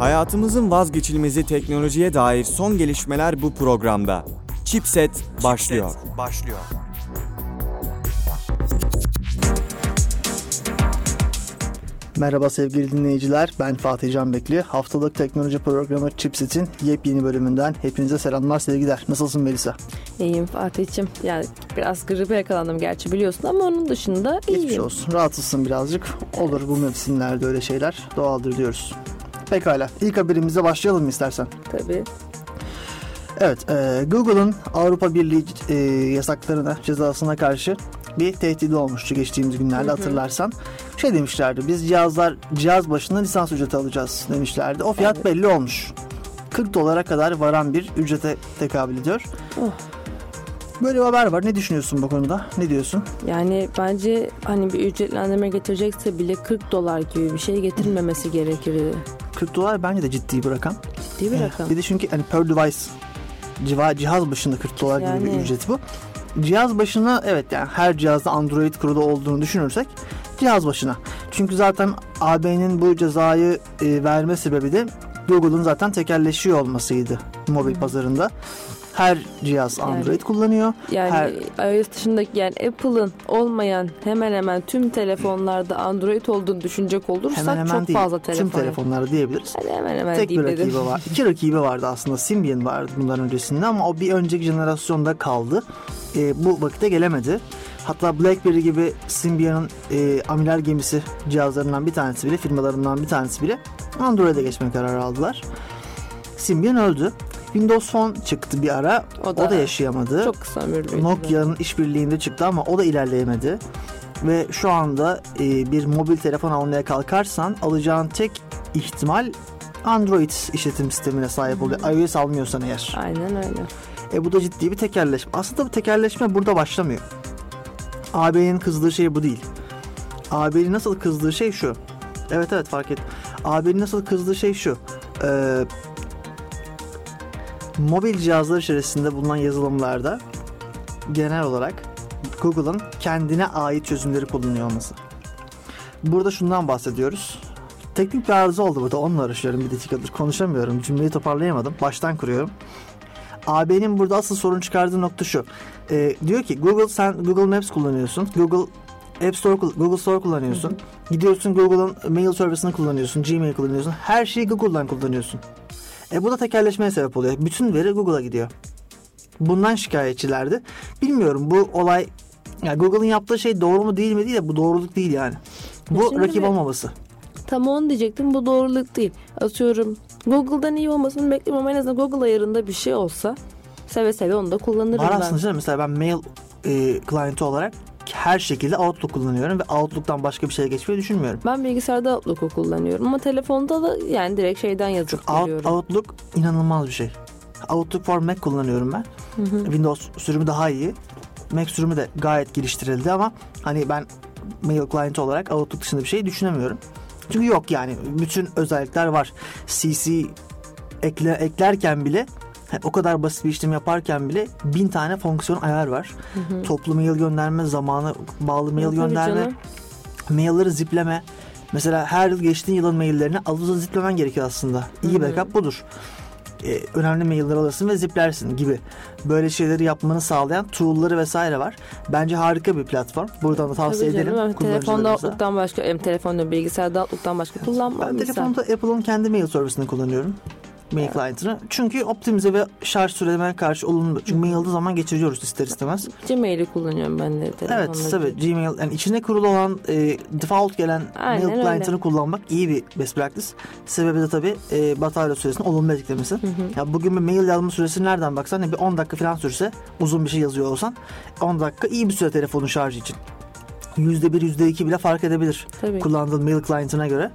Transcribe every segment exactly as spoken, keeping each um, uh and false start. Hayatımızın vazgeçilmezi teknolojiye dair son gelişmeler bu programda. Chipset başlıyor. Chipset başlıyor. Merhaba sevgili dinleyiciler, ben Fatih Canbekli. Haftalık teknoloji programı Chipset'in yepyeni bölümünden hepinize selamlar, sevgiler. Nasılsın Melisa? İyiyim Fatih'cim. Yani biraz gribe yakalandım gerçi biliyorsun ama onun dışında iyiyim. Geçmiş olsun, rahatsızsın birazcık. Olur, bu mevsimlerde öyle şeyler doğaldır diyoruz. Pekala, ilk haberimize başlayalım istersen. Tabii. Evet, e, Google'ın Avrupa Birliği e, yasaklarına, cezasına karşı bir tehdidi olmuştu geçtiğimiz günlerde, hı hı. hatırlarsan. Şey demişlerdi, biz cihazlar cihaz başına lisans ücreti alacağız demişlerdi. O fiyat evet. belli olmuş. kırk dolara kadar varan bir ücrete tekabül ediyor. Oh. Böyle bir haber var. Ne düşünüyorsun bu konuda? Ne diyorsun? Yani bence hani bir ücretlendirme getirecekse bile kırk dolar gibi bir şey getirmemesi gerekir. kırk dolar bence de ciddi bir rakam. Ciddi bir rakam. Bir de çünkü hani per device cihaz başında kırk dolar yani... gibi bir ücret bu. Cihaz başına evet yani her cihazda Android kurulu olduğunu düşünürsek cihaz başına. Çünkü zaten A B'nin bu cezayı e, verme sebebi de Google'ın zaten tekelleşiyor olmasıydı mobil hmm. pazarında. Her cihaz Android yani, kullanıyor. Yani her... iOS dışındaki yani Apple'ın olmayan hemen hemen tüm telefonlarda Android olduğunu düşünecek olursak hemen hemen çok değil, fazla telefon. Tüm telefonlarda diyebiliriz. Yani hemen hemen tek bir rakibi var. İki rakibi vardı aslında. Symbian vardı bunların öncesinde ama o bir önceki jenerasyonda kaldı. E, bu vakite gelemedi. Hatta BlackBerry gibi Symbian'ın e, amiral gemisi cihazlarından bir tanesi bile, firmalarından bir tanesi bile Android'e geçme kararı aldılar. Symbian öldü. Windows Phone çıktı bir ara. O da, o da yaşayamadı. Çok kısa ömürlüydü. Nokia'nın işbirliğinde çıktı ama o da ilerleyemedi. Ve şu anda e, bir mobil telefon almaya kalkarsan alacağın tek ihtimal Android işletim sistemine sahip oluyor. Hmm. iOS almıyorsan eğer. Aynen öyle. E, bu da ciddi bir tekelleşme. Aslında bu tekelleşme burada başlamıyor. A B'nin kızdığı şey bu değil. A B'nin nasıl kızdığı şey şu. Evet evet fark et. A B'nin nasıl kızdığı şey şu. Eee... Mobil cihazlar içerisinde bulunan yazılımlarda genel olarak Google'ın kendine ait çözümleri kullanıyor olması. Burada şundan bahsediyoruz. Teknik bir arıza oldu burada. Onunla uğraşıyorum bir dakikadır. Konuşamıyorum. Cümleyi toparlayamadım. Baştan kuruyorum. A B'nin burada asıl sorun çıkardığı nokta şu. Ee, diyor ki Google sen Google Maps kullanıyorsun. Google App Store, Google Store kullanıyorsun. Gidiyorsun Google'ın mail servisini kullanıyorsun. Gmail kullanıyorsun. Her şeyi Google'dan kullanıyorsun. E bu da tekelleşmeye sebep oluyor. Bütün veri Google'a gidiyor. Bundan şikayetçilerdi. Bilmiyorum bu olay yani Google'ın yaptığı şey doğru mu değil mi değil de bu doğruluk değil yani. Bu şimdi rakip olmaması. Tam onu diyecektim. Bu doğruluk değil. Atıyorum Google'dan iyi olmasını bekliyorum ama en azından Google ayarında bir şey olsa seve seve onu da kullanırım var ben. Var aslında mesela ben mail e, client'ı olarak her şekilde Outlook kullanıyorum ve Outlook'tan başka bir şeye geçmeyi düşünmüyorum. Ben bilgisayarda Outlook'u kullanıyorum ama telefonda da yani direkt şeyden yazıp giriyorum. Outlook inanılmaz bir şey. Outlook for Mac kullanıyorum ben. Hı hı. Windows sürümü daha iyi. Mac sürümü de gayet geliştirildi ama hani ben mail client olarak Outlook dışında bir şey düşünemiyorum. Çünkü yok yani bütün özellikler var. C C ekle, eklerken bile o kadar basit bir işlem yaparken bile bin tane fonksiyon ayar var. Hı hı. Toplu mail gönderme, zamanı bağlı mail hı, gönderme, canım. Mailleri zipleme. Mesela her yıl geçtiğin yılın maillerini alıp ziplemen gerekiyor aslında. İyi hı. backup budur. Ee, önemli mailleri alırsın ve ziplersin gibi. Böyle şeyleri yapmanı sağlayan tool'ları vesaire var. Bence harika bir platform. Buradan da tavsiye ederim kullanıcılarımıza. Telefonda Outlook'tan başka, yani telefonda bilgisayarda Outlook'tan başka kullanmam. Ben telefonda Apple'ın kendi mail servisini kullanıyorum. Mail evet. client'ını. Çünkü optimize ve şarj sürelerine karşı olumlu. Çünkü mail'de zaman geçiriyoruz ister istemez. Gmail'i kullanıyorum ben de telefonda. Evet tabii Gmail. Yani içine kurulu olan e, default gelen aynen, mail client'ını kullanmak iyi bir best practice. Sebebi de tabii e, batarya süresinin olumlu etkilemesi. Hı hı. Ya bugün bir mail yazma süresi nereden baksan ne bir on dakika falan sürse uzun bir şey yazıyor olsan on dakika iyi bir süre telefonun şarjı için. yüzde bir yüzde iki bile fark edebilir. Tabii. Kullandığın mail client'ına göre.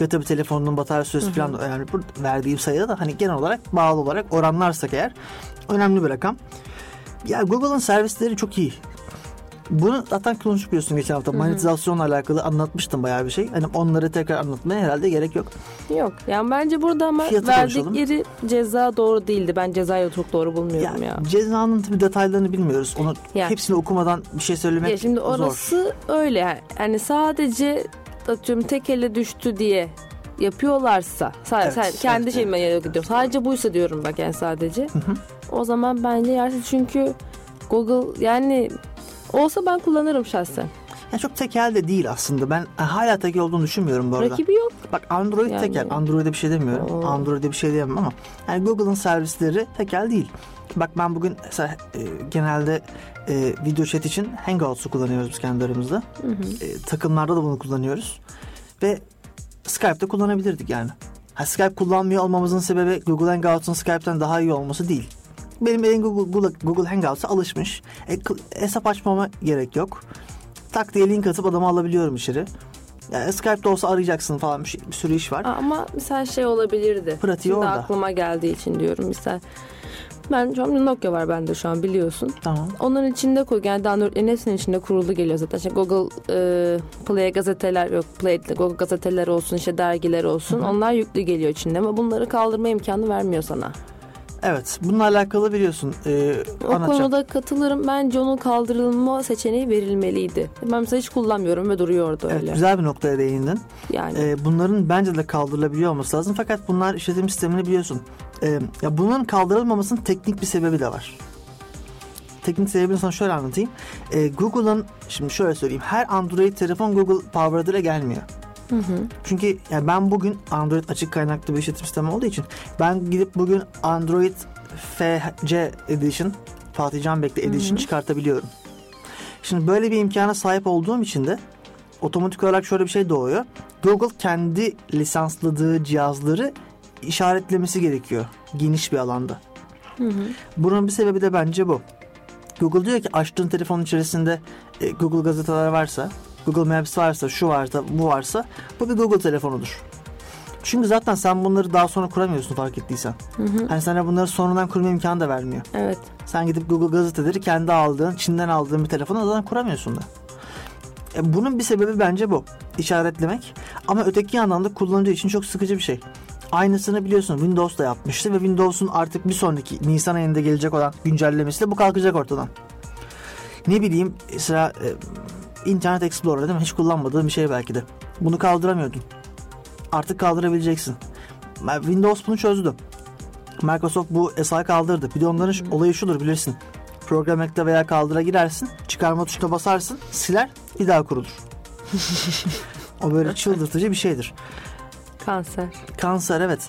Ve tabii telefonun batarya süresi hı hı. falan da önemli. Bu verdiğim sayıda da hani genel olarak bağlı olarak oranlarsak eğer önemli bir rakam. Ya Google'ın servisleri çok iyi. Bunu zaten konuşup biliyorsun geçen hafta. Hı hı. Monetizasyonla alakalı anlatmıştım bayağı bir şey. Hani onları tekrar anlatmaya herhalde gerek yok. Yok. Yani bence burada ama fiyatı verdikleri ceza doğru değildi. Ben cezayı çok doğru bulmuyorum ya. ya. Cezanın tabii detaylarını bilmiyoruz. Onu yani. Hepsini okumadan bir şey söylemek ya şimdi zor. Şimdi orası öyle yani. Yani sadece atıyorum tek ele düştü diye yapıyorlarsa sadece evet, kendi evet, şeyime evet. gidiyor. Sadece buysa diyorum bak yani sadece. Hı hı. O zaman bence yersiz çünkü Google yani olsa ben kullanırım şahsen. Yani çok tekel de değil aslında. Ben hala tekel olduğunu düşünmüyorum bu arada. Rakibi yok. Bak Android yani... tekel. Android'e bir şey demiyorum. Oo. Android'e bir şey diyemem ama yani Google'ın servisleri tekel değil. Bak ben bugün mesela e, genelde e, video chat için Hangouts'u kullanıyoruz biz kendi aramızda. Hı hı. E, takımlarda da bunu kullanıyoruz. Ve Skype'da kullanabilirdik yani. Ha, Skype kullanmıyor olmamızın sebebi Google Hangouts'un Skype'den daha iyi olması değil. Benim elim Google, Google Hangouts'a alışmış. E, hesap açmama gerek yok. Tak diye link atıp adamı alabiliyorum içeri. Yani Skype'da olsa arayacaksın falan bir, şey, bir sürü iş var. Ama mesela şey olabilirdi. Pratiği orada. Aklıma geldiği için diyorum mesela. Ben şu an Nokia var bende şu an biliyorsun. Tamam. Onların içinde koy. Yani Android'in hepsinin içinde kurulu geliyor zaten. İşte Google e, Play gazeteler yok. Play, Google gazeteler olsun, işte dergiler olsun. Hı-hı. Onlar yüklü geliyor içinde ama bunları kaldırma imkanı vermiyor sana. Evet. Bununla alakalı biliyorsun. E, o anlatacağım. Konuda katılırım. Bence onun kaldırılma seçeneği verilmeliydi. Ben mesela hiç kullanmıyorum ve duruyordu öyle. Evet, güzel bir noktaya değindin. Yani. E, bunların bence de kaldırılabiliyor olması lazım. Fakat bunlar işletim sistemini biliyorsun. E, ya bunların kaldırılmamasının teknik bir sebebi de var. Teknik sebebini sana şöyle anlatayım. E, Google'ın, şimdi şöyle söyleyeyim. Her Android telefon Google Power'da gelmiyor. Hı hı. Çünkü yani ben bugün Android açık kaynaklı bir işletim sistemi olduğu için ben gidip bugün Android F C Edition, Fatih Canbekli Edition hı hı. çıkartabiliyorum. Şimdi böyle bir imkana sahip olduğum için de otomatik olarak şöyle bir şey doğuyor. Google kendi lisansladığı cihazları işaretlemesi gerekiyor geniş bir alanda. Hı hı. Bunun bir sebebi de bence bu. Google diyor ki açtığın telefonun içerisinde e, Google gazeteler varsa... Google Maps varsa, şu varsa, bu varsa bu bir Google telefonudur. Çünkü zaten sen bunları daha sonra kuramıyorsun fark ettiysen. Hı hı. Hani sana bunları sonradan kurma imkanı da vermiyor. Evet. Sen gidip Google gazeteleri kendi aldığın, Çin'den aldığın bir telefonu zaten kuramıyorsun da. E, bunun bir sebebi bence bu. İşaretlemek. Ama öteki yandan da kullanıcı için çok sıkıcı bir şey. Aynısını biliyorsun Windows da yapmıştı ve Windows'un artık bir sonraki Nisan ayında gelecek olan güncellemesiyle bu kalkacak ortadan. Ne bileyim mesela... E, İnternet Explorer değil mi? Hiç kullanmadığım bir şey belki de. Bunu kaldıramıyordun. Artık kaldırabileceksin. Windows bunu çözdü. Microsoft bu S I'ı kaldırdı. Bir de onların hmm. olayı şudur bilirsin. Program ekle veya kaldıra girersin. Çıkarma tuşuna basarsın. Siler. Bir daha kurulur. O böyle çıldırtıcı bir şeydir. Kanser. Kanser evet.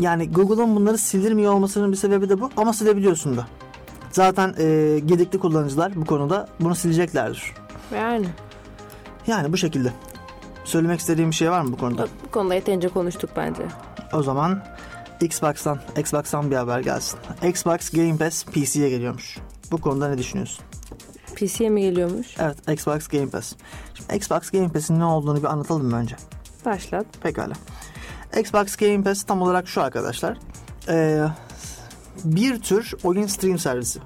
Yani Google'un bunları sildirmiyor olmasının bir sebebi de bu. Ama silebiliyorsun da. Zaten e, gedikli kullanıcılar bu konuda bunu sileceklerdir. Yani. Yani bu şekilde. Söylemek istediğim bir şey var mı bu konuda? Bu konuda yeterince konuştuk bence. O zaman Xbox'tan, Xbox'tan bir haber gelsin. Xbox Game Pass P C'ye geliyormuş. Bu konuda ne düşünüyorsun? P C'ye mi geliyormuş? Evet, Xbox Game Pass. Şimdi Xbox Game Pass'in ne olduğunu bir anlatalım mı önce? Başlat. Pekala. Xbox Game Pass tam olarak şu arkadaşlar. Ee, bir tür oyun stream servisi.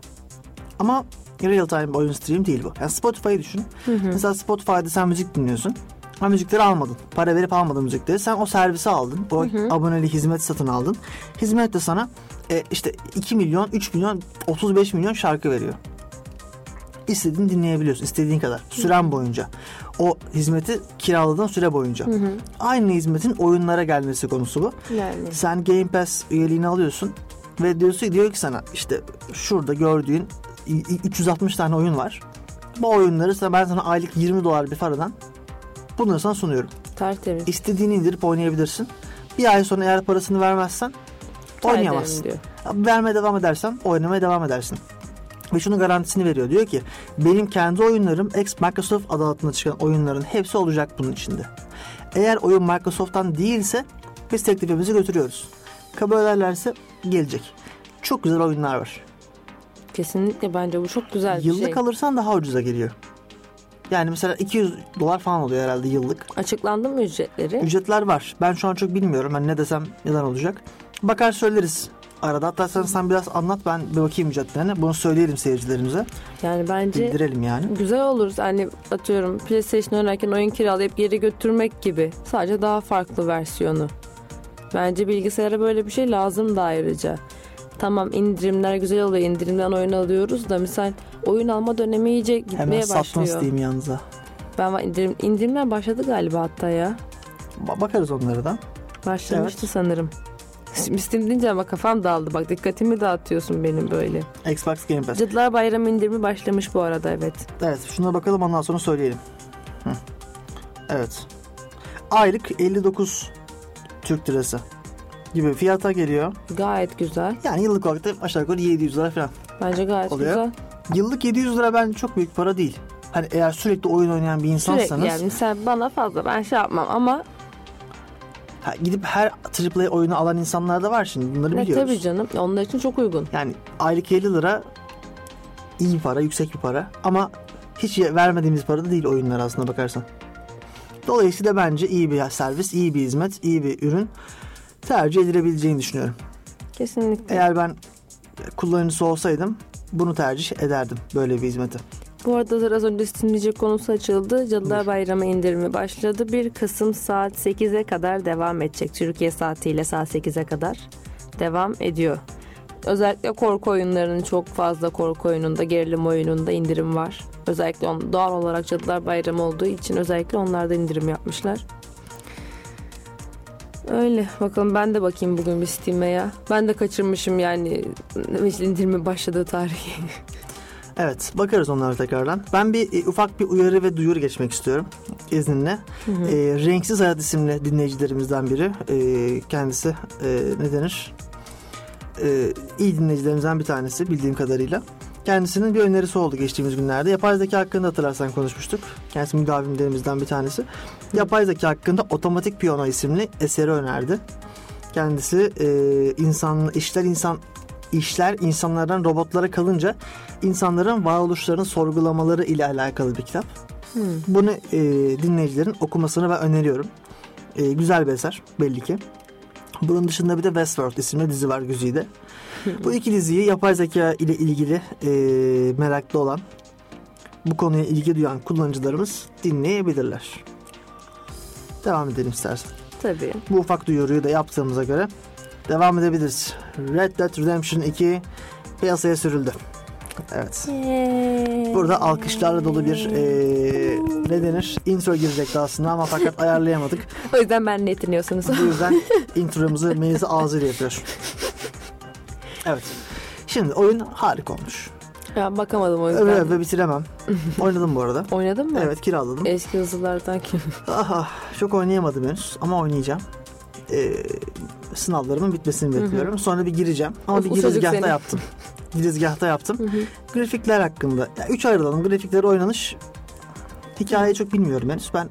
Ama... real time oyun stream değil bu. Yani Spotify'ı düşün. Hı hı. Mesela Spotify'da sen müzik dinliyorsun. Ama müzikleri almadın. Para verip almadın müzikleri. Sen o servisi aldın. O hı hı. aboneli hizmet satın aldın. Hizmet de sana e, işte iki milyon, üç milyon, otuz beş milyon şarkı veriyor. İstediğini dinleyebiliyorsun. İstediğin kadar. Süren hı hı. boyunca. O hizmeti kiraladığın süre boyunca. Hı hı. Aynı hizmetin oyunlara gelmesi konusu bu. Yani. Sen Game Pass üyeliğini alıyorsun. Ve diyorsun, diyor ki sana işte şurada gördüğün üç yüz altmış tane oyun var. Bu oyunları ben sana aylık yirmi dolar bir paradan bunları sana sunuyorum. Tertemiz. İstediğini indirip oynayabilirsin. Bir ay sonra eğer parasını vermezsen oynayamazsın. Vermeye devam edersen oynamaya devam edersin. Ve şunun garantisini veriyor. Diyor ki benim kendi oyunlarım Microsoft adı altında çıkan oyunların hepsi olacak bunun içinde. Eğer oyun Microsoft'tan değilse biz teklifimizi götürüyoruz. Kabul ederlerse gelecek. Çok güzel oyunlar var. Kesinlikle bence bu çok güzel bir yıllık şey. Yıllık alırsan daha ucuza geliyor. Yani mesela iki yüz dolar falan oluyor herhalde yıllık. Açıklandı mı ücretleri? Ücretler var. Ben şu an çok bilmiyorum. Hani ne desem yalan olacak. Bakar söyleriz arada. Hatta sen, sen biraz anlat ben bir bakayım ücretlerine. Bunu söyleyelim seyircilerimize. Yani bence bildirelim yani. Güzel olur. Hani atıyorum PlayStation oynarken oyun kiralayıp geri götürmek gibi. Sadece daha farklı versiyonu. Bence bilgisayara böyle bir şey lazım da ayrıca. Tamam indirimler güzel oluyor. İndirimden oyun alıyoruz da misal oyun alma dönemi iyice gitmeye hemen başlıyor. Hemen satmaz diyeyim yanınıza. Ben indirim, indirimler başladı galiba hatta ya. Ba- bakarız onlara da. Başlamıştı evet. sanırım. Şimdi Steam deyince ama kafam dağıldı. Bak dikkatimi dağıtıyorsun benim böyle. Xbox Game Pass. Cadılar Bayramı indirimi başlamış bu arada evet. Evet şuna bakalım ondan sonra söyleyelim. Hı. Evet. Aylık elli dokuz Türk lirası gibi fiyata geliyor. Gayet güzel. Yani yıllık olarak da aşağı yukarı yedi yüz lira falan. Bence gayet oluyor. Güzel. Yıllık yedi yüz lira ben çok büyük para değil. Hani eğer sürekli oyun oynayan bir insansanız. Sürekli yani sen bana fazla ben şey yapmam ama. Ha, gidip her triple A oyunu alan insanlar da var şimdi bunları ne, biliyoruz. Tabii canım onlar için çok uygun. Yani aylık elli lira iyi para yüksek bir para ama hiç vermediğimiz para da değil oyunlar aslında bakarsan. Dolayısıyla bence iyi bir servis, iyi bir hizmet, iyi bir ürün tercih edilebileceğini düşünüyorum. Kesinlikle. Eğer ben kullanıcısı olsaydım bunu tercih ederdim böyle bir hizmeti. Bu arada az önce Steam'cik konusu açıldı. Cadılar Bayramı indirimi başladı. bir Kasım saat sekize kadar devam edecek. Türkiye saatiyle saat sekize kadar devam ediyor. Özellikle korku oyunlarının çok fazla korku oyununda, gerilim oyununda indirim var. Özellikle on, doğal olarak Cadılar Bayramı olduğu için özellikle onlarda indirim yapmışlar. Öyle bakalım ben de bakayım bugün bir Steam'e ya. Ben de kaçırmışım yani indirimi başladığı tarihi. Evet bakarız onlara tekrardan. Ben bir e, ufak bir uyarı ve duyuru geçmek istiyorum izninle. Hı hı. E, Renksiz Hayat isimli dinleyicilerimizden biri. E, kendisi e, ne denir? E, iyi dinleyicilerimizden bir tanesi bildiğim kadarıyla. Kendisinin bir önerisi oldu geçtiğimiz günlerde. Yapay zeka hakkında hatırlarsan konuşmuştuk. Kendisi müdavimlerimizden bir tanesi. Yapay zeka hakkında Otomatik Piyano isimli eseri önerdi. Kendisi e, insan, işler insan... İşler insanlardan robotlara kalınca insanların varoluşlarını sorgulamaları ile alakalı bir kitap. Hmm. Bunu e, dinleyicilerin okumasını ben öneriyorum. E, güzel bir eser belli ki. Bunun dışında bir de Westworld isimli dizi var güzide. Bu iki diziyi yapay zeka ile ilgili e, meraklı olan, bu konuya ilgi duyan kullanıcılarımız dinleyebilirler. Devam edelim istersen. Tabii. Bu ufak duyuruyu da yaptığımıza göre devam edebiliriz. Red Dead Redemption iki piyasaya sürüldü. Evet. Burada alkışlarla dolu bir e, ne denir? Intro girecekti aslında ama fakat ayarlayamadık. O yüzden ben ne etiniyorsunuz? Bu yüzden intromuzu Melisa ağzıyla yapıyor. Evet. Şimdi oyun harika olmuş. Ya bakamadım o yüzden. Öyle öyle bitiremem. Oynadım bu arada. Oynadın mı? Evet kiraladım. Eski hızlılardan kim? Aha, çok oynayamadım henüz ama oynayacağım. Ee, sınavlarımın bitmesini bekliyorum. Hı hı. Sonra bir gireceğim. Ama of, bir girizgahta yaptım. Girizgahta yaptım. Hı hı. Grafikler hakkında. Yani üç ayrılalım. Grafikleri oynanış. Hikayeyi çok bilmiyorum henüz. Ben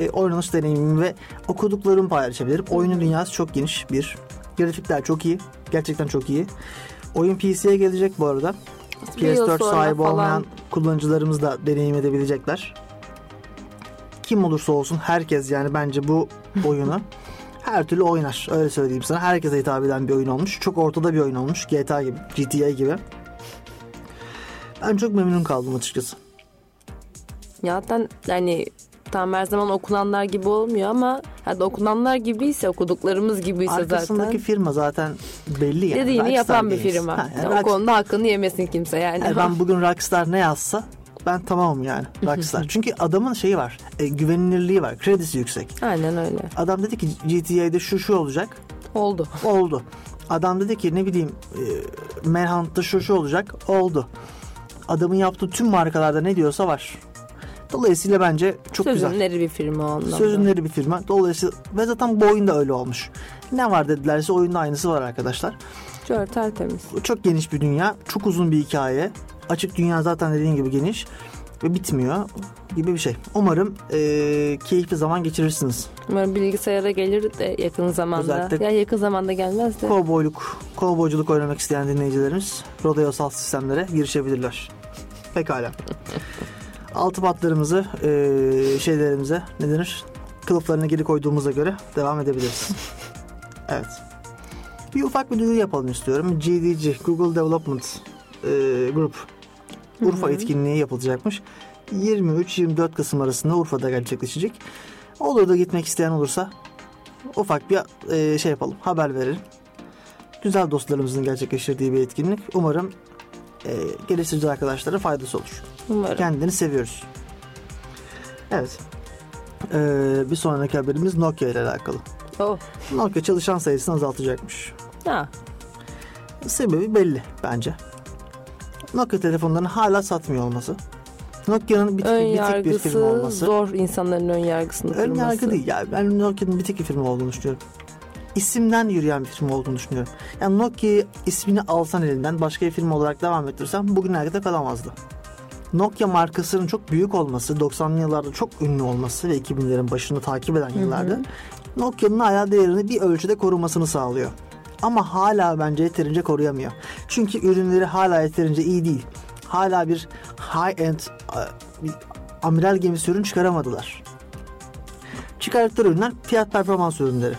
e, oynanış deneyimimi ve okuduklarımı paylaşabilirim. Oyunun dünyası çok geniş bir. Grafikler çok iyi. Gerçekten çok iyi. Oyun P C'ye gelecek bu arada. P S dört sahibi falan olmayan kullanıcılarımız da deneyim edebilecekler. Kim olursa olsun herkes yani bence bu oyunu her türlü oynar. Öyle söyleyeyim sana. Herkese hitap eden bir oyun olmuş. Çok ortada bir oyun olmuş. G T A gibi. G T A gibi. Ben çok memnun kaldım açıkçası. Ya zaten yani tam her zaman okunanlar gibi olmuyor ama hadi okunanlar gibiyse okuduklarımız gibiyse arkasındaki zaten. Arkasındaki firma zaten belli yani. Dediğini Rockstar yapan bir firma. Ha, yani yani Rock... O konuda hakkını yemesin kimse yani. yani ben bugün Rockstar ne yazsa ben tamamım yani Rockstar. Çünkü adamın şeyi var. E, güvenilirliği var. Kredisi yüksek. Aynen öyle. Adam dedi ki G T A'da şu şu olacak. Oldu. Oldu. Adam dedi ki ne bileyim e, Manhunt'ta şu şu olacak. Oldu. Adamın yaptığı tüm markalarda ne diyorsa var. Dolayısıyla bence çok Sözünleri güzel. Sözünleri bir firma ondan. Sözünleri bir firma. Dolayısıyla ve zaten bu oyunda öyle olmuş. Ne var dedilerse oyunda aynısı var arkadaşlar. Çok tertemiz. Çok geniş bir dünya. Çok uzun bir hikaye. Açık dünya zaten dediğin gibi geniş ve bitmiyor gibi bir şey. Umarım e, keyifli zaman geçirirsiniz. Umarım bilgisayara gelir de yakın zamanda. Özellikle ya yakın zamanda gelmez de. Kovboyluk, kovboyculuk oynamak isteyen dinleyicilerimiz rodeyosal sistemlere girişebilirler. Pekala. Altı patlarımızı e, şeylerimize ne denir? Kılıflarını geri koyduğumuza göre devam edebiliriz. Evet. Bir ufak bir duyuru yapalım istiyorum. G D G, Google Development e, Group. Urfa hı hı. etkinliği yapılacakmış. yirmi üç yirmi dört Kasım arasında Urfa'da gerçekleşecek. Olur da gitmek isteyen olursa ufak bir e, şey yapalım, haber verelim. Güzel dostlarımızın gerçekleştirdiği bir etkinlik. Umarım e, geliştirici arkadaşlara faydası olur. Umarım. Kendini seviyoruz. Evet. E, bir sonraki haberimiz Nokia ile alakalı. Oh. Nokia çalışan sayısını azaltacakmış. Ha. Sebebi belli bence. Nokia telefonlarını hala satmıyor olması. Nokia'nın bir tek bir, tek bir firma olması. Zor insanların ön yargısını kırması. Ön yargı değil ya. Ben Nokia'nın bir tek bir firma olduğunu düşünüyorum. İsimden yürüyen bir firma olduğunu düşünüyorum. Yani Nokia ismini alsan elinden başka bir firma olarak devam ettirsen bugün ayakta kalamazdı. Nokia markasının çok büyük olması, doksanlı yıllarda çok ünlü olması ve iki binlerin başını takip eden yıllarda, hı hı, Nokia'nın hala değerini bir ölçüde korumasını sağlıyor. Ama hala bence yeterince koruyamıyor. Çünkü ürünleri hala yeterince iyi değil. Hala bir high-end bir amiral gemisi ürün çıkaramadılar. Çıkarttıkları ürünler fiyat performans ürünleri.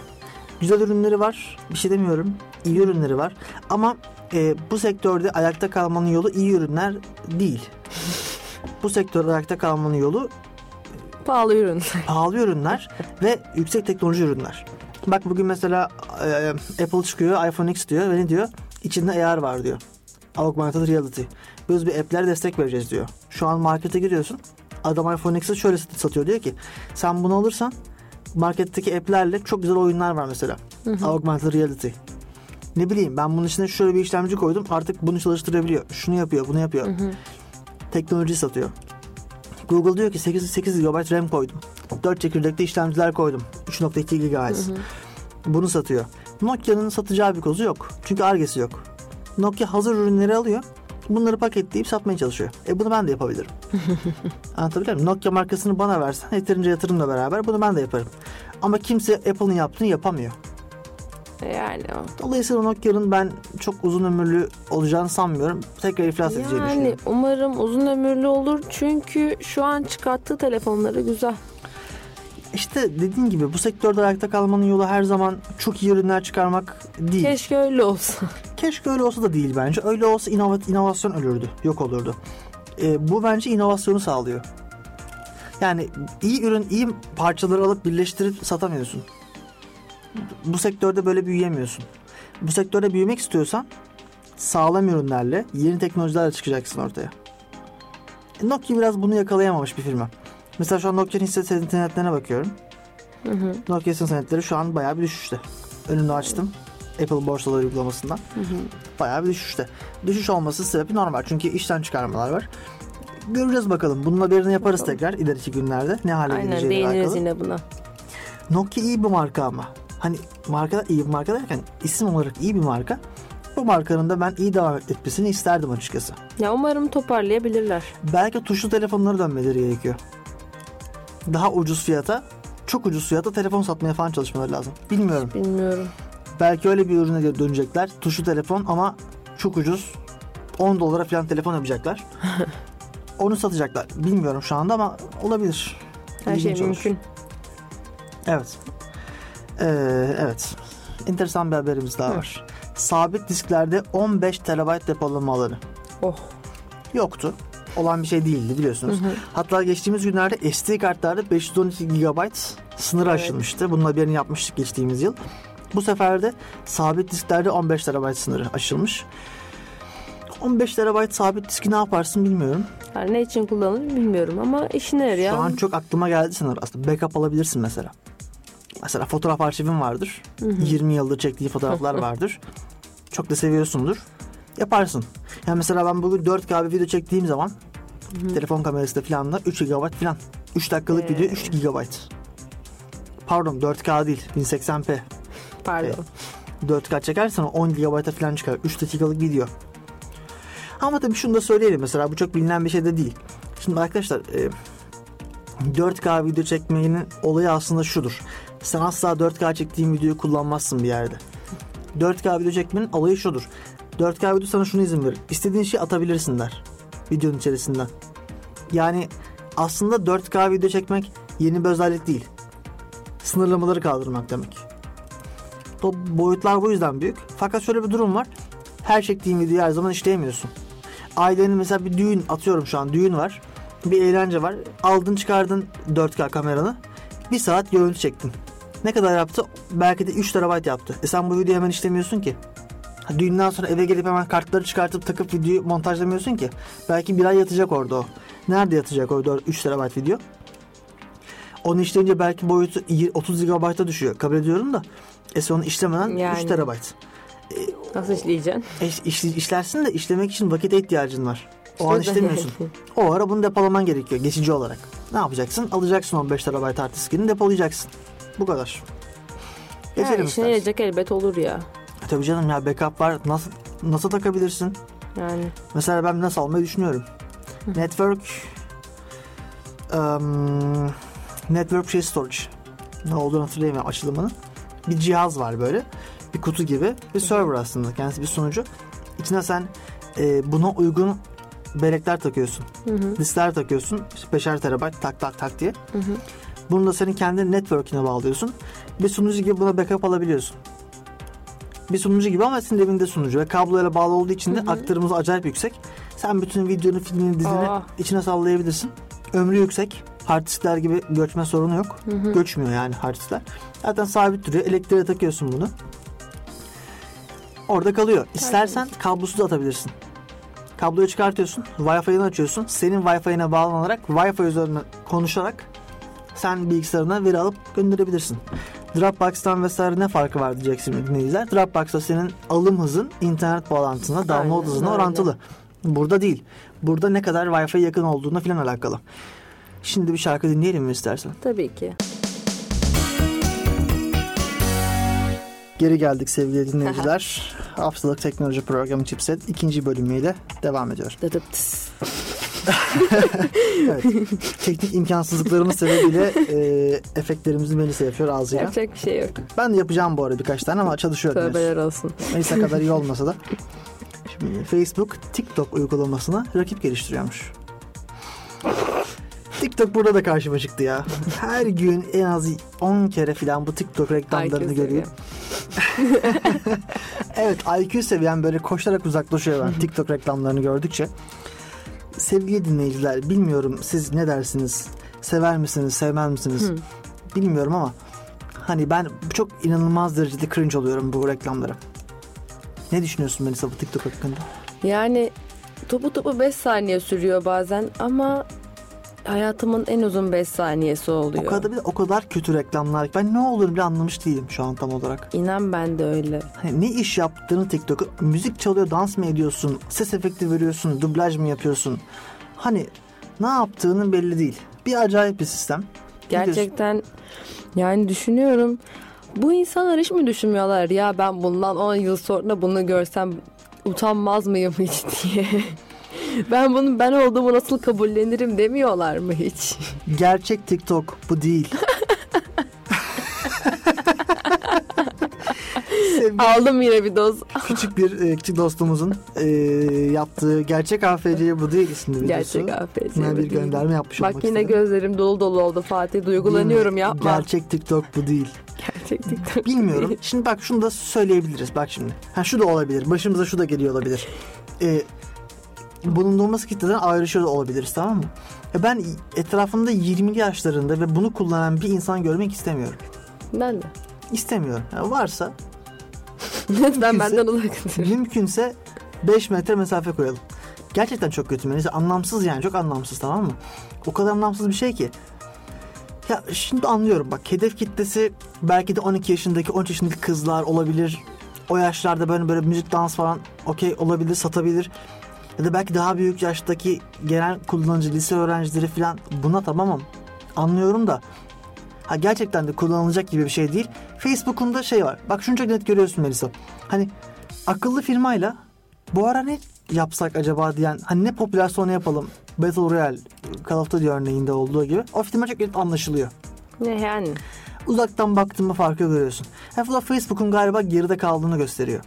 Güzel ürünleri var, bir şey demiyorum. İyi ürünleri var. Ama e, bu sektörde ayakta kalmanın yolu iyi ürünler değil. Bu sektörde ayakta kalmanın yolu pahalı ürünler. Pahalı ürünler ve yüksek teknoloji ürünler. Bak bugün mesela e, Apple çıkıyor, iPhone X diyor ve ne diyor? İçinde A R var diyor. Augmented Reality. Biz bir app'lere destek vereceğiz diyor. Şu an markete giriyorsun. Adam iPhone X'i şöyle satıyor, diyor ki sen bunu alırsan marketteki app'lerle çok güzel oyunlar var mesela. Hı hı. Augmented Reality. Ne bileyim ben bunun içine şöyle bir işlemci koydum. Artık bunu çalıştırabiliyor. Şunu yapıyor, bunu yapıyor. Hı hı. Teknoloji satıyor. Google diyor ki sekiz, sekiz gigabayt RAM koydum. dört çekirdekli işlemciler koydum. üç nokta iki gigahertz. Hı hı. Bunu satıyor. Nokia'nın satacağı bir kozu yok. Çünkü Ar-Ge'si yok. Nokia hazır ürünleri alıyor. Bunları paketleyip satmaya çalışıyor. E bunu ben de yapabilirim. Anlatabiliyor muyum? Nokia markasını bana versen yeterince yatırımla beraber bunu ben de yaparım. Ama kimse Apple'ın yaptığını yapamıyor. Yani o. Dolayısıyla Nokia'nın ben çok uzun ömürlü olacağını sanmıyorum. Tekrar iflas yani, edeceğini düşünüyorum. Yani umarım uzun ömürlü olur. Çünkü şu an çıkarttığı telefonları güzel. İşte dediğim gibi bu sektörde ayakta kalmanın yolu her zaman çok iyi ürünler çıkarmak değil. Keşke öyle olsa. Keşke öyle olsa da değil bence. Öyle olsa inovat- inovasyon ölürdü, yok olurdu. E, bu bence inovasyonu sağlıyor. Yani iyi ürün, iyi parçaları alıp birleştirip satamıyorsun. Bu sektörde böyle büyüyemiyorsun. Bu sektörde büyümek istiyorsan sağlam ürünlerle, yeni teknolojilerle çıkacaksın ortaya. E, Nokia biraz bunu yakalayamamış bir firma. Mesela şu an Nokia'nın hisse senetlerine bakıyorum. Hı hı. Nokia hisse senetleri şu an bayağı bir düşüşte. Önünü açtım. Apple borsaları uygulamasından. Hı hı. Bayağı bir düşüşte. Düşüş olması sebebi normal. Çünkü işten çıkarmalar var. Göreceğiz bakalım. Bunun haberini yaparız bakalım tekrar ileriki günlerde. Ne hale geleceğiyle alakalı. Aynen, değiniriz yine buna. Nokia iyi bir marka ama. Hani marka iyi bir marka derken isim olarak iyi bir marka. Bu markanın da ben iyi devam etmesini isterdim açıkçası. Ya umarım toparlayabilirler. Belki tuşlu telefonlara dönmeleri gerekiyor. Daha ucuz fiyata, çok ucuz fiyata telefon satmaya falan çalışmaları lazım. Bilmiyorum. Bilmiyorum. Belki öyle bir ürüne dönecekler. Tuşlu telefon ama çok ucuz. on dolara falan telefon yapacaklar. Onu satacaklar. Bilmiyorum şu anda ama olabilir. Her İlginç şey olur. Mümkün. Evet. Ee, evet. Enteresan bir haberimiz daha, hı, var. Sabit disklerde on beş terabayt depolama alanı. Oh. Yoktu. Olan bir şey değildi biliyorsunuz. Hı hı. Hatta geçtiğimiz günlerde S D kartlarda beş yüz on iki gigabayt sınırı, evet, aşılmıştı. Bunun haberini yapmıştık geçtiğimiz yıl. Bu sefer de sabit disklerde on beş terabayt sınırı aşılmış. on beş terabayt sabit diski ne yaparsın bilmiyorum. Yani ne için kullanılır bilmiyorum ama işine yarıyor. Şu an çok aklıma geldi sanırım. Aslında backup alabilirsin mesela. Mesela fotoğraf arşivin vardır. Hı hı. yirmi yıldır çektiği fotoğraflar vardır. Çok da seviyorsundur. Yaparsın. Yani mesela ben bugün dört K bir video çektiğim zaman, hı hı, telefon kamerası da filan da üç gigabayt filan. üç dakikalık ee... video üç gigabayt. Pardon dört K değil. bin seksen p. Pardon. E, dört K çekersen on gigabayta filan çıkar. üç dakikalık video. Ama tabii şunu da söyleyelim mesela bu çok bilinen bir şey de değil. Şimdi arkadaşlar e, dört K video çekmenin olayı aslında şudur. Sen asla dört K çektiğin videoyu kullanmazsın bir yerde. dört K video çekmenin olayı şudur. dört K video sana şunu izin verir. İstediğin şeyi atabilirsin der. Videonun içerisinden. Yani aslında dört K video çekmek yeni bir özellik değil. Sınırlamaları kaldırmak demek. Boyutlar bu yüzden büyük. Fakat şöyle bir durum var. Her çektiğin videoyu her zaman işleyemiyorsun. Ailenin mesela bir düğün, atıyorum şu an düğün var. Bir eğlence var. Aldın çıkardın dört K kameranı. Bir saat görüntü çektin. Ne kadar yaptı? Belki de üç terabayt yaptı. E sen bu videoyu hemen işlemiyorsun ki. Düğünden sonra eve gelip hemen kartları çıkartıp takıp videoyu montajlamıyorsun ki. Belki bir ay yatacak orada o. Nerede yatacak o üç terabayt video? Onu işleyince belki boyutu otuz gigabayta düşüyor. Kabul ediyorum da. E sen onu işlemeden yani. üç terabayt. E, Nasıl işleyeceksin? E, iş, işlersin de işlemek için vakite ihtiyacın var. O işte an işlemiyorsun. O ara bunu depolaman gerekiyor geçici olarak. Ne yapacaksın? Alacaksın on beş terabayt hard diskini depolayacaksın. Bu kadar. Geçelim istersen. İşine gelecek elbet olur ya. E, tabii canım ya backup var. Nasıl, nasıl takabilirsin? Yani. Mesela ben nasıl almayı düşünüyorum. Hı. Network... Um, Network şey storage. Ne olduğunu hatırlayayım açılımını. Bir cihaz var böyle. Bir kutu gibi. Bir server aslında. Kendisi bir sunucu. İçine sen e, buna uygun bellekler takıyorsun. Hı hı. Diskler takıyorsun. İşte beşer terabayt tak tak tak diye. Hı hı. Bunu da senin kendi network'ine bağlıyorsun. Bir sunucu gibi buna backup alabiliyorsun. Bir sunucu gibi ama senin evinde sunucu. Ve kabloyla bağlı olduğu için de aktarımız acayip yüksek. Sen bütün videonu, filmini, dizini Aa. içine sallayabilirsin. Ömrü yüksek. Hard diskler gibi göçme sorunu yok. Hı hı. Göçmüyor yani hard diskler. Zaten sabit duruyor. Elektriğe takıyorsun bunu. Orada kalıyor. İstersen kablosuz atabilirsin. Kabloyu çıkartıyorsun. Wi-Fi'ni açıyorsun. Senin Wi-Fi'ne bağlanarak Wi-Fi üzerinden konuşarak sen bilgisayarına veri alıp gönderebilirsin. Dropbox'tan vesaire ne farkı var diyeceksin dinleyiciler. Dropbox'ta senin alım hızın internet bağlantısına, download hızına orantılı. Burada değil. Burada ne kadar Wi-Fi'ye yakın olduğuna filan alakalı. Şimdi bir şarkı dinleyelim mi istersen? Tabii ki. Geri geldik sevgili dinleyiciler. Haftalık Teknoloji Programı Chipset ikinci bölümüyle devam ediyor. Evet. Teknik imkansızlıklarımız sebebiyle e, efektlerimizi Melisa yapıyor ağzıyla. Yapacak bir şey yok. Ben de yapacağım bu arada birkaç tane ama çalışıyorum. Tövbeler olsun. Melisa kadar iyi olmasa da. Şimdi Facebook TikTok uygulamasına rakip geliştiriyormuş. TikTok burada da karşıma çıktı ya. Her gün en az on kere filan bu TikTok reklamlarını görüyorum. Evet, I Q seviyen böyle koşarak uzaklaşıyor ben TikTok reklamlarını gördükçe. Sevgili dinleyiciler, bilmiyorum siz ne dersiniz? Sever misiniz, sevmez misiniz? Bilmiyorum ama hani ben çok inanılmaz derecede cringe oluyorum bu reklamlara. Ne düşünüyorsun Melisa bu TikTok hakkında? Yani topu topu beş saniye sürüyor bazen ama hayatımın en uzun beş saniyesi oluyor. O kadar, o kadar kötü reklamlar. Ben ne olduğunu bile anlamış değilim şu an tam olarak. İnan ben de öyle. Hani ne iş yaptığını TikTok'a, müzik çalıyor, dans mı ediyorsun, ses efekti veriyorsun, dublaj mı yapıyorsun? Hani ne yaptığının belli değil. Bir acayip bir sistem. Gerçekten yani düşünüyorum. Bu insanlar hiç mi düşünmüyorlar ya ben bundan on yıl sonra bunu görsem utanmaz mıyım hiç diye. Ben bunun ben olduğumu nasıl kabullenirim demiyorlar mı hiç? Gerçek TikTok bu değil. Aldım yine bir doz. Küçük bir küçük dostumuzun e, yaptığı Gerçek A F C'ye bu değil isimli videosu. Gerçek A F C'ye yani bir gönderme değil. Yapmış olmak Bak yine istedim. Gözlerim dolu dolu oldu Fatih. Duygulanıyorum yapma. Gerçek TikTok bu değil. Gerçek TikTok Bilmiyorum. Değil. Şimdi bak şunu da söyleyebiliriz. Bak şimdi. Ha şu da olabilir. Başımıza şu da geliyor olabilir. Eee bulunduğumuz kitleden ayrışıyor da olabiliriz, tamam mı? Ben etrafımda yirmili yaşlarında ve bunu kullanan bir insan görmek istemiyorum. Ben de. İstemiyorum. Yani varsa mümkünse, ben benden uzak durun. Mümkünse beş metre mesafe koyalım. Gerçekten çok kötü. Neyse, anlamsız yani. Çok anlamsız, tamam mı? O kadar anlamsız bir şey ki. Ya şimdi anlıyorum bak. Hedef kitlesi belki de on iki yaşındaki, on üç yaşındaki kızlar olabilir. O yaşlarda böyle böyle müzik, dans falan okey olabilir, satabilir. Ya da belki daha büyük yaştaki genel kullanıcı, lise öğrencileri falan, buna tamamım. Anlıyorum da. Ha gerçekten de kullanılacak gibi bir şey değil. Facebook'un da şey var. Bak şunu çok net görüyorsun Melisa. Hani akıllı firmayla bu ara ne yapsak acaba diyen, hani ne popülerse onu yapalım. Battle Royale, Call of Duty örneğinde olduğu gibi. O firma çok net anlaşılıyor. Ne yani? Uzaktan baktığında farkı görüyorsun. Hatta Facebook'un galiba geride kaldığını gösteriyor.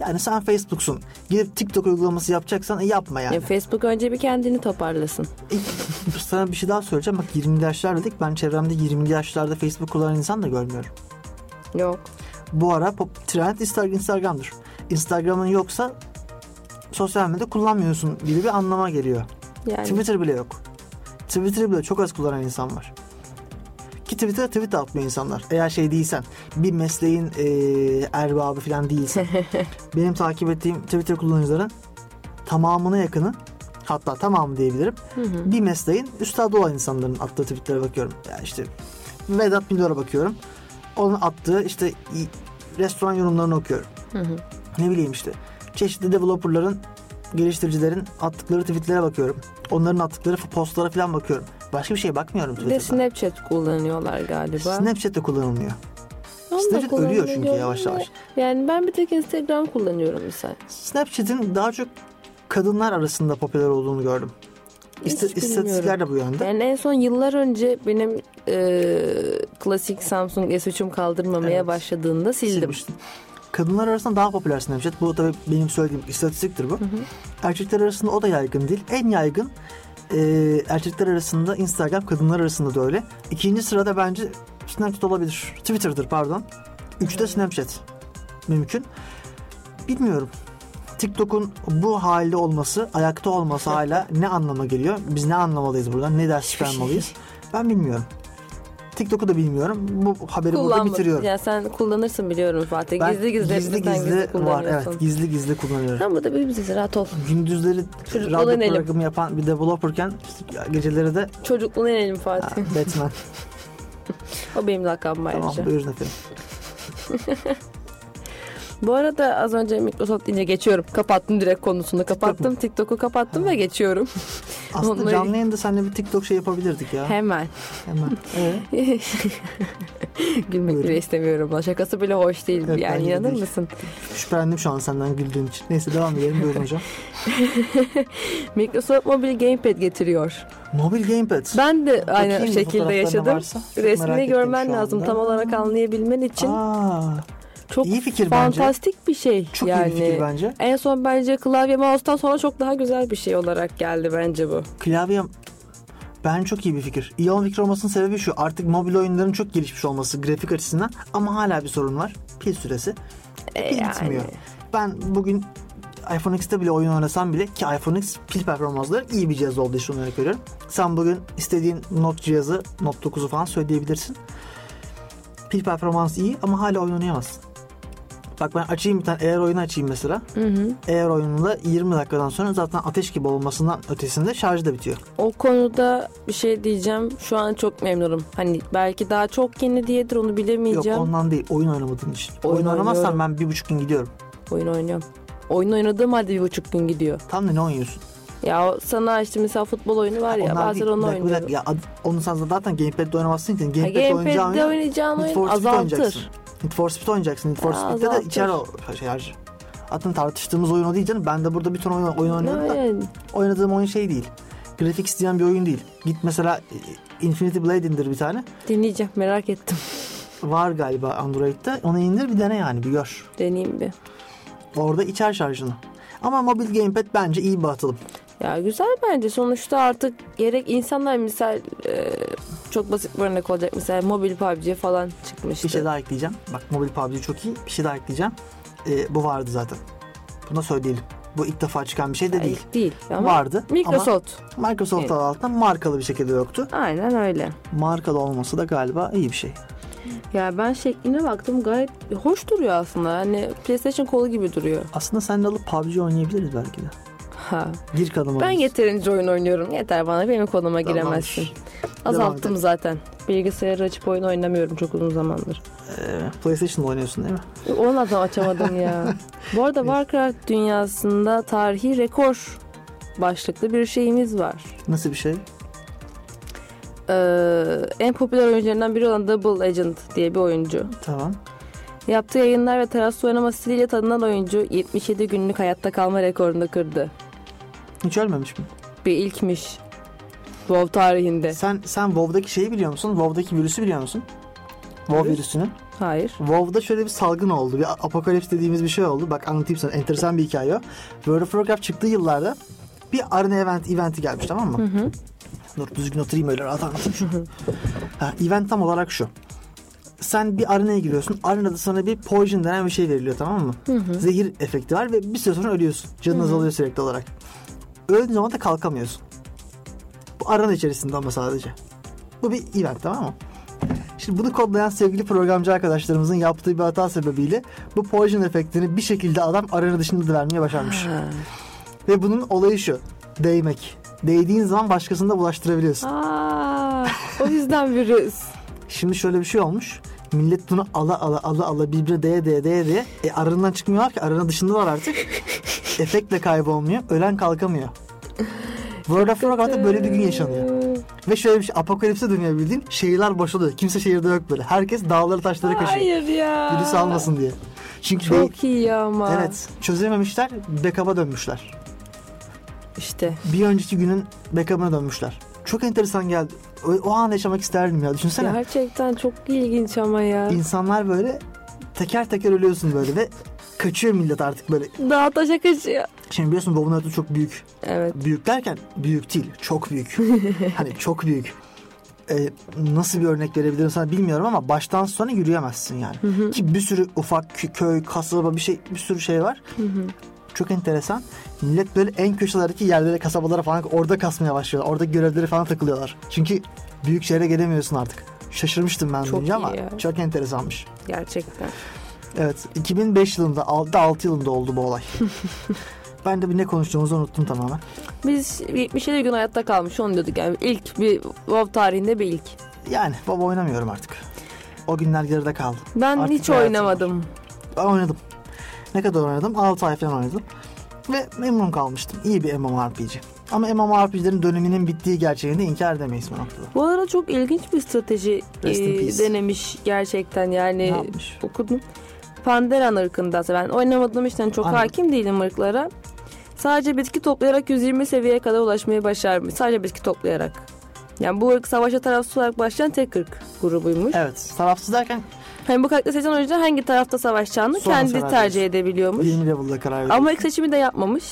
Yani sen Facebook'sun. Gidip TikTok uygulaması yapacaksan e, yapma yani. Ya Facebook önce bir kendini toparlasın. E, sana bir şey daha söyleyeceğim. Bak yirmili yaşlar dedik. Ben çevremde yirmili yaşlarda Facebook kullanan insan da görmüyorum. Yok. Bu ara pop, trend Instagram'dır. Instagram'ın yoksa sosyal medya kullanmıyorsun gibi bir anlama geliyor. Yani. Twitter bile yok. Twitter bile çok az kullanan insan var. Ki Twitter'a tweet atmıyor insanlar. Eğer şey değilsen, bir mesleğin e, erbabı falan değilsen. Benim takip ettiğim Twitter kullanıcıların tamamına yakını, hatta tamamı diyebilirim. Hı hı. Bir mesleğin üstadı olan insanların attığı tweetlere bakıyorum. Ya işte Vedat Milor'a bakıyorum. Onun attığı işte restoran yorumlarını okuyorum. Hı hı. Ne bileyim işte. Çeşitli developerların, geliştiricilerin attıkları tweetlere bakıyorum. Onların attıkları postlara falan bakıyorum. Başka bir şeye bakmıyorum. Bir de Snapchat kullanıyorlar galiba. Snapchat de kullanılmıyor. Snapchat ölüyor çünkü yavaş yavaş. Yani ben bir tek Instagram kullanıyorum mesela. Snapchat'in daha çok kadınlar arasında popüler olduğunu gördüm. İst- İstatistikler de bu yönde. Yani en son yıllar önce benim e, klasik Samsung S üç'üm kaldırmamaya evet. başladığında sildim. Silmiştim. Kadınlar arasında daha popüler Snapchat. Bu tabii benim söylediğim istatistiktir bu. Hı hı. Erkekler arasında o da yaygın değil. En yaygın e, erkekler arasında Instagram, kadınlar arasında da öyle. İkinci sırada bence Snapchat olabilir. Twitter'dır pardon. Üçte hı. Snapchat mümkün. Bilmiyorum. TikTok'un bu halde olması, ayakta olması hala ne anlama geliyor? Biz ne anlamalıyız buradan? Ne ders çıkarmalıyız? Ben bilmiyorum. TikTok'u da bilmiyorum. Bu haberi Kullanma. burada bitiriyorum. Ya sen kullanırsın biliyorum Fatih. Ben gizli gizli, gizli, gizli, gizli kullanıyorsun. Var, evet, gizli gizli kullanıyorum. Ama bu da bir bize rahat ol. Gündüzleri radyo programı yapan bir developerken geceleri de... Çocukluğuna inelim Fatih. Ha, Batman. O benim lakabım ayrıca. Tamam buyurun efendim. Bu arada az önce Microsoft deyince geçiyorum. Kapattım direkt konusunu. Kapattım TikTok TikTok'u kapattım ha. ve geçiyorum. Aslında Onları... canlı yayında seninle bir TikTok şey yapabilirdik ya. Hemen. Hemen. Ee? Gülmek bile istemiyorum. Şakası bile hoş değil. Evet, yani inanır değil. mısın? Şüphelendim şu an senden güldüğün için. Neyse devam edelim. Buyurun hocam. Microsoft Mobile Gamepad getiriyor. Mobil Gamepad. Ben de aynı Bakayım şekilde yaşadım. Varsa, resmini görmen lazım. Anda. Tam olarak anlayabilmen için. Aa. Çok iyi fikir fantastik bence. bir şey. Çok yani, iyi bir fikir bence. En son bence klavye mouse'tan sonra çok daha güzel bir şey olarak geldi bence bu. Klavye ben çok iyi bir fikir. İyi olan fikir olmasının sebebi şu. Artık mobil oyunların çok gelişmiş olması grafik açısından ama hala bir sorun var. Pil süresi. E pil yani. bitmiyor. Ben bugün iPhone X'te bile oyun oynasam bile ki iPhone X pil performansları iyi bir cihaz olduğu için onu görüyorum. Sen bugün istediğin Note cihazı, Note dokuzu falan söyleyebilirsin. Pil performansı iyi ama hala oyun oynayamazsın. Bak ben açayım bir tane Air oyunu açayım mesela. Hı hı. Air oyununda yirmi dakikadan sonra zaten ateş gibi olmasından ötesinde şarjı da bitiyor. O konuda bir şey diyeceğim. Şu an çok memnunum. Hani belki daha çok yeni diyedir onu bilemeyeceğim. Yok ondan değil. Oyun oynamadığın için. Oyun, oyun oynamazsan ben bir buçuk gün gidiyorum. Oyun oynuyorum. Oyun oynadığım halde bir buçuk gün gidiyor. Tam da ne oynuyorsun? Ya sana işte mesela futbol oyunu var ya Onlar bazen onu oynuyorum. Ya, onu sen zaten gamepad'de oynamazsın ki. Gamepad'de oynayacağın, oynayacağın oyun azaltır. Need for Speed oynayacaksın. Need for Speed'de de içer o şarjı. Atın tartıştığımız oyun o değil canım. Ben de burada bir ton oyun, oyun oynuyorum da yani. Oynadığım oyun şey değil. Grafik isteyen bir oyun değil. Git mesela Infinity Blade indir bir tane. Deneyeceğim merak ettim. Var galiba Android'de. Onu indir bir dene yani bir gör. Deneyeyim bir. Orada içer şarjını. Ama mobil gamepad bence iyi bir atılım. Ya güzel bence. Sonuçta artık gerek insanlar misal e, çok basit bir örnek olacak. Mesela mobil P U B G falan çıkmıştı. Bir şey daha ekleyeceğim. Bak mobil P U B G çok iyi. Bir şey daha ekleyeceğim. E, bu vardı zaten. Buna söyleyelim. Bu ilk defa çıkan bir şey de ya değil. Değil. Ama vardı. Microsoft. Ama Microsoft evet. altında markalı bir şekilde yoktu. Aynen öyle. Markalı olması da galiba iyi bir şey. Ya ben şekline baktım gayet hoş duruyor aslında. Hani PlayStation kolu gibi duruyor. Aslında seninle alıp P U B G oynayabiliriz belki de. Ha. Gir kanıma. Ben yeterince oyun oynuyorum. Yeter bana benim konuma Tamamdır. giremezsin. Azalttım zaten. Bilgisayarı açıp oyun oynamıyorum çok uzun zamandır. Ee, PlayStation'da oynuyorsun değil mi? Onu da açamadım ya. Bu arada Warcraft dünyasında tarihi rekor başlıklı bir şeyimiz var. Nasıl bir şey? Ee, en popüler oyuncularından biri olan Double Agent diye bir oyuncu. Tamam. Yaptığı yayınlar ve teras oynama stiliyle tanınan oyuncu yetmiş yedi günlük hayatta kalma rekorunu kırdı. Hiç ölmemiş mi? Bir ilkmiş. WoW tarihinde. Sen sen WoW'daki şeyi biliyor musun? WoW'daki virüsü biliyor musun? WoW Virüs? virüsünü. Hayır. WoW'da şöyle bir salgın oldu. Bir apokalips dediğimiz bir şey oldu. Bak anlatayım sana. Enteresan bir hikaye o. World of Warcraft çıktığı yıllarda bir arena event, eventi gelmiş tamam mı? Hı hı. Dur düzgün oturayım öyle rahat anlatayım. Ha, event tam olarak şu. Sen bir arenaya giriyorsun. Arenada sana bir poison denen bir şey veriliyor tamam mı? Hı hı. Zehir efekti var ve bir süre sonra ölüyorsun. Canın azalıyor sürekli olarak. Öldüğün zaman da kalkamıyorsun. Bu arena içerisinde ama sadece. Bu bir event tamam mı? Şimdi bunu kodlayan sevgili programcı arkadaşlarımızın yaptığı bir hata sebebiyle bu poison efektini bir şekilde adam arena dışında da vermeye başarmış. Ha. Ve bunun olayı şu. Değmek. Değdiğin zaman başkasını da bulaştırabiliyorsun. Aa, o yüzden virüs. Şimdi şöyle bir şey olmuş. Millet bunu ala ala ala ala birbirine deye deye deye deye. E aralarından çıkmıyorlar ki, aralarından dışındalar artık. Efektle kaybolmuyor. Ölen kalkamıyor. World of Warcraft'ta böyle bir gün yaşanıyor. Ve şöyle bir şey, apokalipse dönüyor bildiğin. Şehirler boşalıyor. Kimse şehirde yok böyle. Herkes dağları taşları kaşıyor. Hayır ya. Virüs almasın diye. Çünkü çok be- iyi ama. Evet. Çözememişler. Backup'a dönmüşler. İşte. Bir önceki günün backup'ına dönmüşler. Çok enteresan geldi. O, o an yaşamak isterdim ya. Düşünsene. Gerçekten çok ilginç ama ya. İnsanlar böyle teker teker ölüyorsun böyle ve kaçıyor millet artık böyle. Daha taşa kaçıyor. Şimdi biliyorsun Bob'un örtü çok büyük. Evet. Büyük derken büyük değil. Çok büyük. Hani çok büyük. Ee, nasıl bir örnek verebilirim sana bilmiyorum ama baştan sona yürüyemezsin yani. Hı hı. Ki bir sürü ufak köy, kasaba bir şey bir sürü şey var. Hı hı. Çok enteresan. Millet böyle en köşelerdeki yerlere, kasabalara falan orada kasmaya başlıyorlar. Oradaki görevlere falan takılıyorlar. Çünkü büyük şehre gelemiyorsun artık. Şaşırmıştım ben duyunca ama ya. Çok enteresanmış. Gerçekten. Evet, iki bin beş yılında, altı yılında oldu bu olay. Ben de bir ne konuştuğumuzu unuttum tamamen. Biz yetmişinci gün hayatta kalmış onu diyorduk yani. İlk bir WoW tarihinde bir ilk. Yani WoW oynamıyorum artık. O günler geride kaldı. Ben artık hiç oynamadım. Var. Ben oynadım. Ne kadar oynadım? altı ay falan oynadım. Ve memnun kalmıştım. İyi bir MMORPG. Ama MMORPG'lerin döneminin bittiği gerçeğini de inkar edemeyiz bu noktada. Bu arada çok ilginç bir strateji e, denemiş gerçekten yani. Okudum. Pandaran ırkında. Ben oynamadığım için çok Anladım. hakim değilim ırklara. Sadece bitki toplayarak yüz yirmi seviyeye kadar ulaşmayı başarmış. Sadece bitki toplayarak. Yani bu ırk savaşa tarafsız olarak başlayan tek ırk grubuymuş. Evet. Tarafsız derken? Hani bu karakteri seçen oyuncular hangi tarafta savaşacağını sonra kendi tercih ediyorsun. Edebiliyormuş. yirmi level'da karar veriyorsun. Ama ilk seçimi de yapmamış.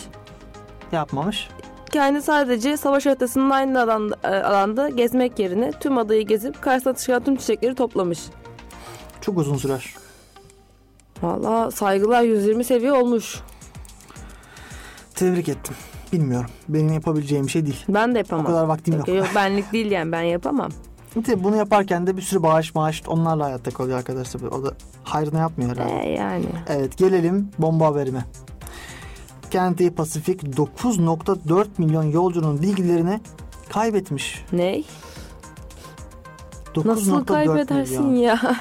Yapmamış. Kendi sadece savaş haritasının aynı alanda, alanda gezmek yerine tüm adayı gezip karşısına çıkan tüm çiçekleri toplamış. Çok uzun sürer. Valla saygılar, yüz yirmi seviye olmuş. Tebrik ettim. Bilmiyorum. Benim yapabileceğim bir şey değil. Ben de yapamam. O kadar vaktim yok. Yok, benlik değil yani, ben yapamam. Tabii bunu yaparken de bir sürü bağış maaş onlarla hayatta kalıyor arkadaşlar. O da hayrına yapmıyor herhalde. Ee, yani. Evet, gelelim bomba haberime. Cathay Pacific dokuz virgül dört milyon yolcunun bilgilerini kaybetmiş. Ney? Nasıl kaybedersin milyon ya?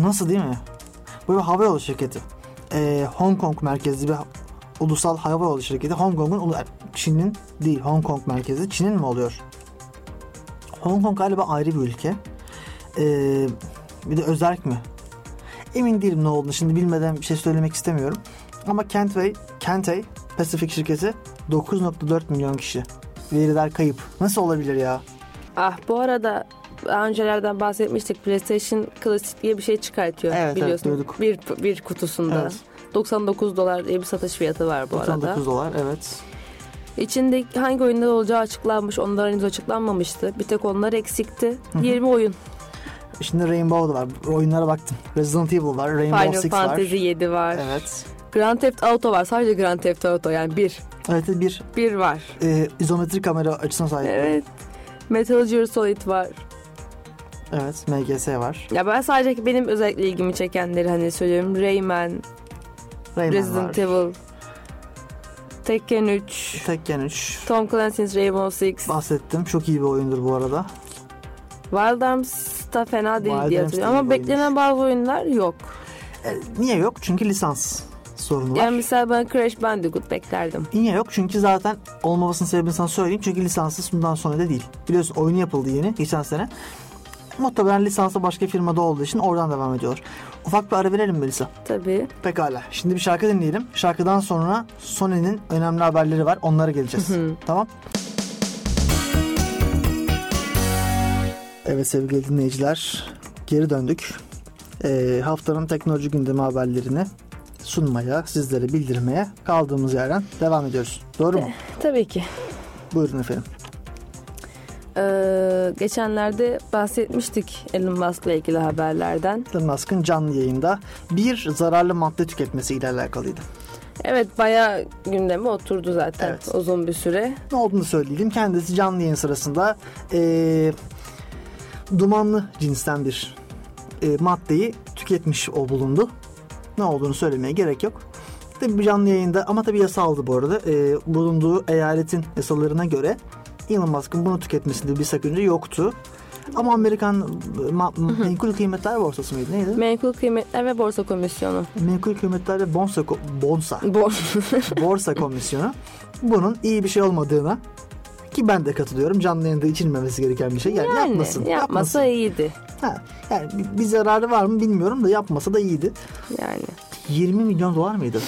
Nasıl değil mi? Böyle bir havayolu şirketi. Ee, Hong Kong merkezli bir ulusal havayolu şirketi. Hong Kong'un, Çin'in değil, Hong Kong merkezli. Çin'in mi oluyor? Hong Kong galiba ayrı bir ülke. Ee, bir de özerk mi? Emin değilim ne olduğunu. Şimdi bilmeden bir şey söylemek istemiyorum. Ama Cathay, Cathay Pacific şirketi dokuz virgül dört milyon kişi. Veriler kayıp. Nasıl olabilir ya? Ah, bu arada daha öncelerden bahsetmiştik. PlayStation Classic diye bir şey çıkartıyor. Evet, biliyorsun. Evet, duyduk. Bir, bir kutusunda. Evet. doksan dokuz dolar diye bir satış fiyatı var bu arada. doksan dokuz dolar, evet. İçinde hangi oyunlar olacağı açıklanmış. Onlar henüz açıklanmamıştı. Bir tek onlar eksikti. yirmi oyun. Şimdi Rainbow'da var. Oyunlara baktım. Resident Evil var. Rainbow Final Six var. Final Fantasy yedi var. Evet. Grand Theft Auto var. Sadece Grand Theft Auto yani bir. Evet, bir. Bir var. Ee, izometrik kamera açısına sahip. Evet. Metal Gear Solid var. Evet, M G S var. Ya ben sadece benim özellikle ilgimi çekenleri hani söylüyorum. Rayman, Rayman Resident var. Evil, Tekken üç, Tekken üç, Tom Clancy's Rainbow Six. Bahsettim. Çok iyi bir oyundur bu arada. Wild Arms da fena değil Wild diye hatırlıyorum ama beklenen bazı oyunlar yok. E, niye yok? Çünkü lisans sorunu var. Yani mesela ben Crash Bandicoot beklerdim. Niye yok? Çünkü zaten olmamasının sebebini sana söyleyeyim. Çünkü lisanssız bundan sonra da değil. Biliyorsun oyun yapıldı yeni geçen sene. Muhtemelen lisansa başka firmada olduğu için oradan devam ediyorlar. Ufak bir ara verelim Melisa. Tabii. Pekala. Şimdi bir şarkı dinleyelim. Şarkıdan sonra Sony'nin önemli haberleri var. Onlara geleceğiz. Tamam. Evet sevgili dinleyiciler. Geri döndük. Ee, haftanın teknoloji gündemi haberlerini sunmaya, sizlere bildirmeye kaldığımız yerden devam ediyoruz. Doğru mu? Tabii ki. Buyurun efendim. Ee, geçenlerde bahsetmiştik Elon Musk'la ilgili haberlerden. Elon Musk'ın canlı yayında bir zararlı madde tüketmesiyle alakalıydı. Evet, bayağı gündeme oturdu zaten, evet, uzun bir süre. Ne olduğunu söyleyelim. Kendisi canlı yayın sırasında ee, dumanlı cinsten bir e, maddeyi tüketmiş o bulundu. Ne olduğunu söylemeye gerek yok. Tabii canlı yayında ama tabii yasaldı bu arada. E, bulunduğu eyaletin yasalarına göre Elon Musk'ın bunu tüketmesinde bir sakınca yoktu. Ama Amerikan ma- menkul kıymetler borsası mıydı? Neydi? Menkul kıymetler ve borsa komisyonu. Menkul kıymetler ve bonsa ko- bonsa. Bors- borsa komisyonu. Bunun iyi bir şey olmadığına, ki ben de katılıyorum, canlı yayında içilmemesi gereken bir şey. Yani, yani yapmasın. Yapmasa yapmasın. iyiydi. Ha, yani bir zararı var mı bilmiyorum da yapmasa da iyiydi. Yani. yirmi milyon dolar mıydı?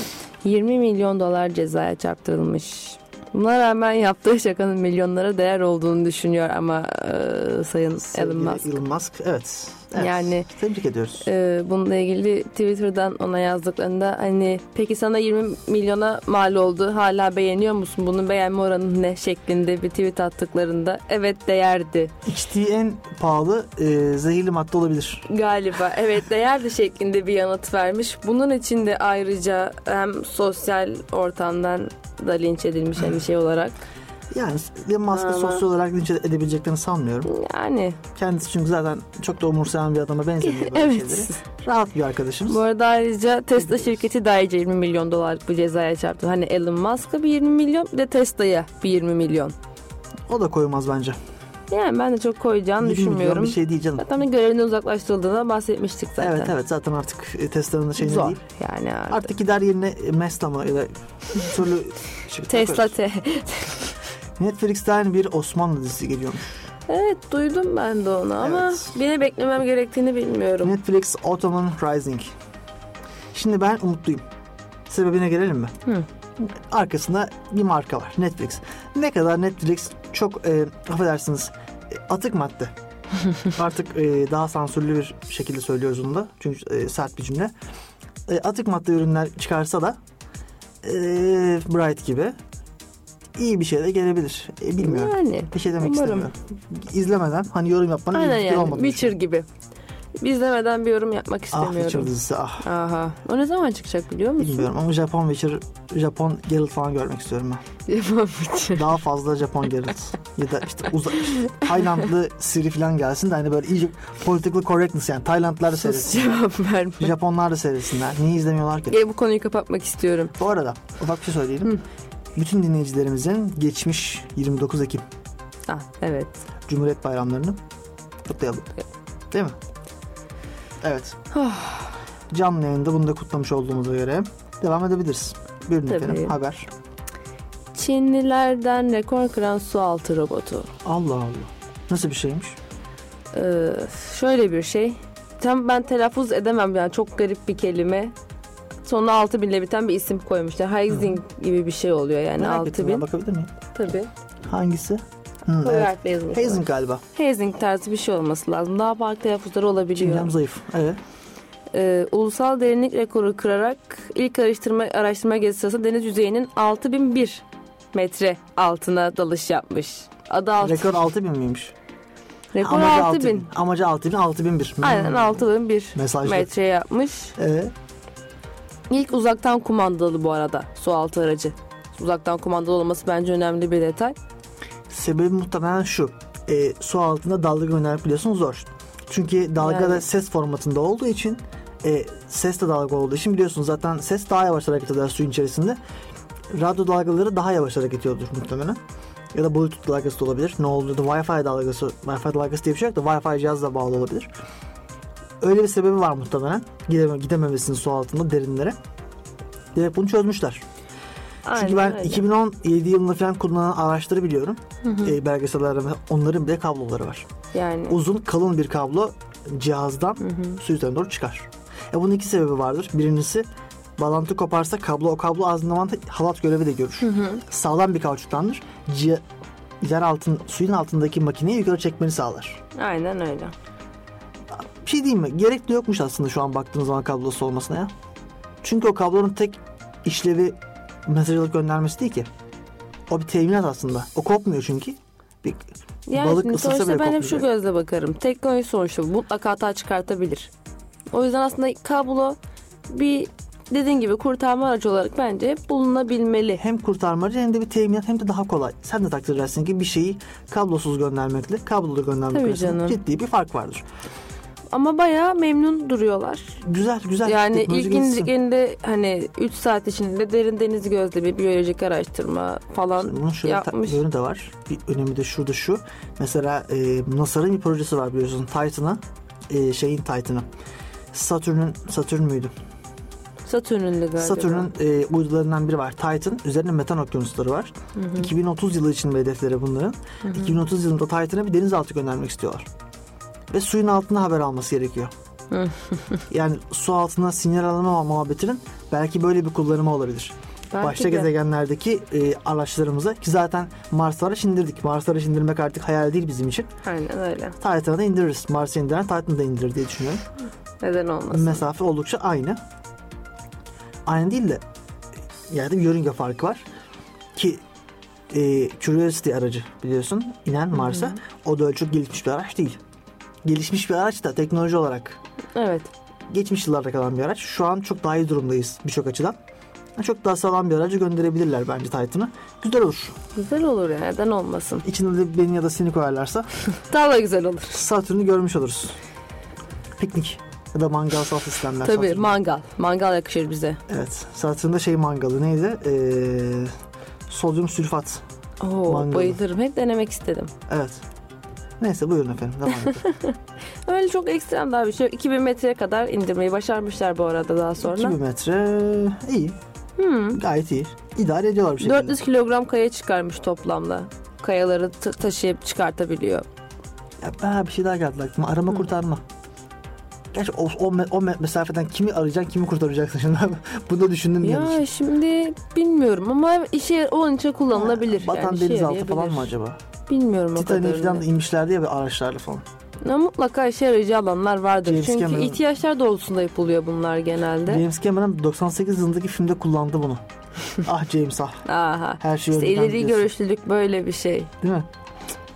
yirmi milyon dolar cezaya çarptırılmış. Buna rağmen yaptığı şakanın milyonlara değer olduğunu düşünüyor ama e, Sayın Elon Musk. Elon Musk evet. evet. Yani tebrik ediyoruz. E, bununla ilgili Twitter'dan ona yazdıklarında hani peki sana yirmi milyona mal oldu, hala beğeniyor musun? Bunun beğenme oranı ne şeklinde bir tweet attıklarında evet değerdi. İçtiği en pahalı e, zehirli madde olabilir. Galiba evet değerdi şeklinde bir yanıt vermiş. Bunun için de ayrıca hem sosyal ortamdan da linç edilmiş hem şey olarak. Yani Musk'ı sosyal olarak linç edebileceklerini sanmıyorum. Yani. Kendisi çünkü zaten çok da umursayan bir adama benzemiyor böyle evet. şeyleri. Rahat bir arkadaşımız. Bu arada ayrıca Tesla şirketi de ayrıca yirmi milyon dolarlık bu cezaya çarptı. Hani Elon Musk'a bir yirmi milyon ve Tesla'ya bir yirmi milyon. O da koymaz bence. Yani ben de çok koyacağını düşünmüyorum. Bir şey değil canım. Zaten görevinden uzaklaştırıldığına bahsetmiştik zaten. Evet evet zaten artık Tesla'nın şeyini zor. Değil. Yani artık. Artık gider yerine Meslama ya da türlü şey, Tesla T. Netflix'ten bir Osmanlı dizisi geliyormuş. Evet duydum ben de onu ama evet. Beni beklemem gerektiğini bilmiyorum. Netflix Ottoman Rising. Şimdi ben umutluyum. Sebebine gelelim mi? Hı. Arkasında bir marka var, Netflix. Ne kadar Netflix çok e, affedersiniz e, atık madde. Artık e, daha sansürlü bir şekilde söylüyoruz onu da. Çünkü e, sert bir cümle. E, atık madde ürünler çıkarsa da e, Bright gibi iyi bir şey de gelebilir. E, bilmiyorum. Yani, bir şey demek umarım. istemiyorum. İzlemeden hani yorum yapmanın bir yani, olmadı. Witcher gibi. İzlemeden bir yorum yapmak istemiyorum. Ah Witcher dizisi ah. Aha. O ne zaman çıkacak biliyor musun? Bilmiyorum ama Japon Witcher, Japon Geralt falan görmek istiyorum ben. Japon Witcher. Daha fazla Japon Geralt. Ya da işte uzak. İşte, Taylandlı Siri falan gelsin de hani böyle iyice political correctness yani. Taylandlılar da seyretsinler. Japonlar da seyretsinler. Niye izlemiyorlar ki? E, bu konuyu kapatmak istiyorum. Bu arada ufak bir şey söyleyelim. Hı. Bütün dinleyicilerimizin geçmiş yirmi dokuz Ekim. Ah evet. Cumhuriyet bayramlarını kutlayalım. Değil mi? Evet. Oh. Canlı yayında bunu da kutlamış olduğumuza göre devam edebiliriz. Bir nitelim haber. Çinlilerden rekor kıran sualtı robotu. Allah Allah. Nasıl bir şeymiş? Ee, şöyle bir şey. Tam ben telaffuz edemem yani çok garip bir kelime. Sonuna altı binle biten bir isim koymuşlar. Hizing hmm. gibi bir şey oluyor yani altı bin. Bakabilir miyim? Tabii. Hangisi? Hmm, evet. Hazing galiba. Hazing tarzı bir şey olması lazım. Daha farklı telaffuzları olabiliyor. Çiğdem zayıf. Evet. Ee, ulusal derinlik rekoru kırarak ilk araştırma, araştırma gezisi sırasında deniz yüzeyinin altı bin bir metre altına dalış yapmış. Adı altı. Rekor altı bin miymiş? Rekor amacı altı bin. Amacı altı bin, altı bin bir. Aynen altı bin bir metre yapmış. Evet. İlk uzaktan kumandalı bu arada sualtı aracı. Uzaktan kumandalı olması bence önemli bir detay. Sebebi muhtemelen şu. E, su altında dalga göndermek biliyorsunuz zor. Çünkü dalga yani. Da ses formatında olduğu için e, ses de dalga olduğu için biliyorsunuz zaten ses daha yavaş hareket eder suyun içerisinde. Radyo dalgaları daha yavaş hareket ediyordur muhtemelen. Ya da Bluetooth dalgası da olabilir. Ne oldu da Wi-Fi dalgası, Wi-Fi dalgası diye bir şey yok da Wi-Fi cihazla bağlı olabilir. Öyle bir sebebi var muhtemelen. Gideme, gidememesinin su altında derinlere. Direkt bunu çözmüşler. Aynen, çünkü ben öyle. iki bin on yedi yılında falan kullanılan araçları biliyorum. Hı hı. E, belgesellerde onların bile kabloları var. Yani. Uzun, kalın bir kablo cihazdan hı hı. su üzerine doğru çıkar. E, bunun iki sebebi vardır. Birincisi bağlantı koparsa kablo o kablo ağzında mantı halat görevi de görür. Hı hı. Sağlam bir kauçuktandır. C- yer altın, suyun altındaki makineyi yukarı çekmeni sağlar. Aynen öyle. Bir şey diyeyim mi? Gerek de yokmuş aslında şu an baktığınız zaman kablosu olmasına ya. Çünkü o kablonun tek işlevi mesajlık göndermesi değil ki. O bir teminat aslında. O kopmuyor çünkü. Bir yani balık ısırsa bile kopmuyor. Ben hep şu gözle bakarım. Teknoloji sonuçta mutlaka hata çıkartabilir. O yüzden aslında kablo bir dediğin gibi kurtarma aracı olarak bence hep bulunabilmeli. Hem kurtarma aracı hem de bir teminat hem de daha kolay. Sen de takdir edersin ki bir şeyi kablosuz göndermekle kablolu göndermek arasında ciddi bir fark vardır. Ama bayağı memnun duruyorlar. Güzel güzel. Yani ilkinde hani üç saat içinde derin deniz gözle bir biyolojik araştırma falan bunun şöyle yapmış. Bunun da var. Bir önemi de şurada şu. Mesela e, NASA'nın bir projesi var biliyorsun. Titan'ı. E, şeyin Titan'ı. Satürn'ün Satürn müydü? Satürn'ün de galiba. Satürn'ün e, uydularından biri var. Titan. Üzerinde metan okyanusları var. Hı hı. iki bin otuz yılı için hedefleri bunların. Hı hı. iki bin otuz yılında Titan'a bir denizaltı göndermek istiyorlar. Ve suyun altında haber alması gerekiyor. Yani su altına sinyal alma muhabbetinin belki böyle bir kullanımı olabilir. Belki başta de. Gezegenlerdeki e, araçlarımıza ki zaten Mars'a araç indirdik. Mars'a araç indirmek artık hayal değil bizim için. Aynen öyle. Titan'a da indiririz. Mars'a indiren Titan'a da indirir diye düşünüyorum. Neden olmasın? Mesafe oldukça aynı. Aynı değil de yani bir yörünge farkı var ki e, Curiosity aracı biliyorsun inen Mars'a. Hı-hı. O da ölçüp gelişmiş bir araç değil. Gelişmiş bir araç da teknoloji olarak. Evet. Geçmiş yıllarda kalan bir araç. Şu an çok daha iyi durumdayız birçok açıdan. Çok daha sağlam bir aracı gönderebilirler bence Titan'ı. Güzel olur. Güzel olur ya. Neden olmasın? İçinde de beni ya da seni koyarlarsa. Daha da güzel olur. Satürn'ü görmüş oluruz. Piknik ya da mangalsal sistemler. Tabii Satürn'de. Mangal. Mangal yakışır bize. Evet. Satürn'de şey mangalı neydi? Ee, sodyum sülfat. Oo, mangalı. Bayılırım. Hep denemek istedim. Evet. Neyse buyurun efendim. Öyle çok ekstrem daha bir şey yok. iki bin metreye kadar indirmeyi başarmışlar bu arada daha sonra. iki bin metre iyi. Hmm. Gayet iyi. İdare ediyorlar bir şekilde. dört yüz kilogram kaya çıkarmış toplamda. Kayaları t- taşıyıp çıkartabiliyor. Ya ben bir şey daha geldi aklıma. Arama hmm. kurtarma. Gerçi o, o, o mesafeden kimi arayacaksın, kimi kurtaracaksın şimdi. Bunu da düşündüm. Ya yani. Şimdi bilmiyorum ama işe onun için kullanılabilir. Ha, batan yani denizaltı falan mı acaba? Bilmiyorum o kadarını. Titan'e falan da inmişlerdi ya araçlarla falan. Ya mutlaka işe yarayacağı alanlar vardır. James Çünkü Cameron, ihtiyaçlar doğrultusunda yapılıyor bunlar genelde. James Cameron doksan sekiz yılındaki filmde kullandı bunu. Ah James ah. Aha. Her şey işte ileri görüşlülük böyle bir şey. Değil mi?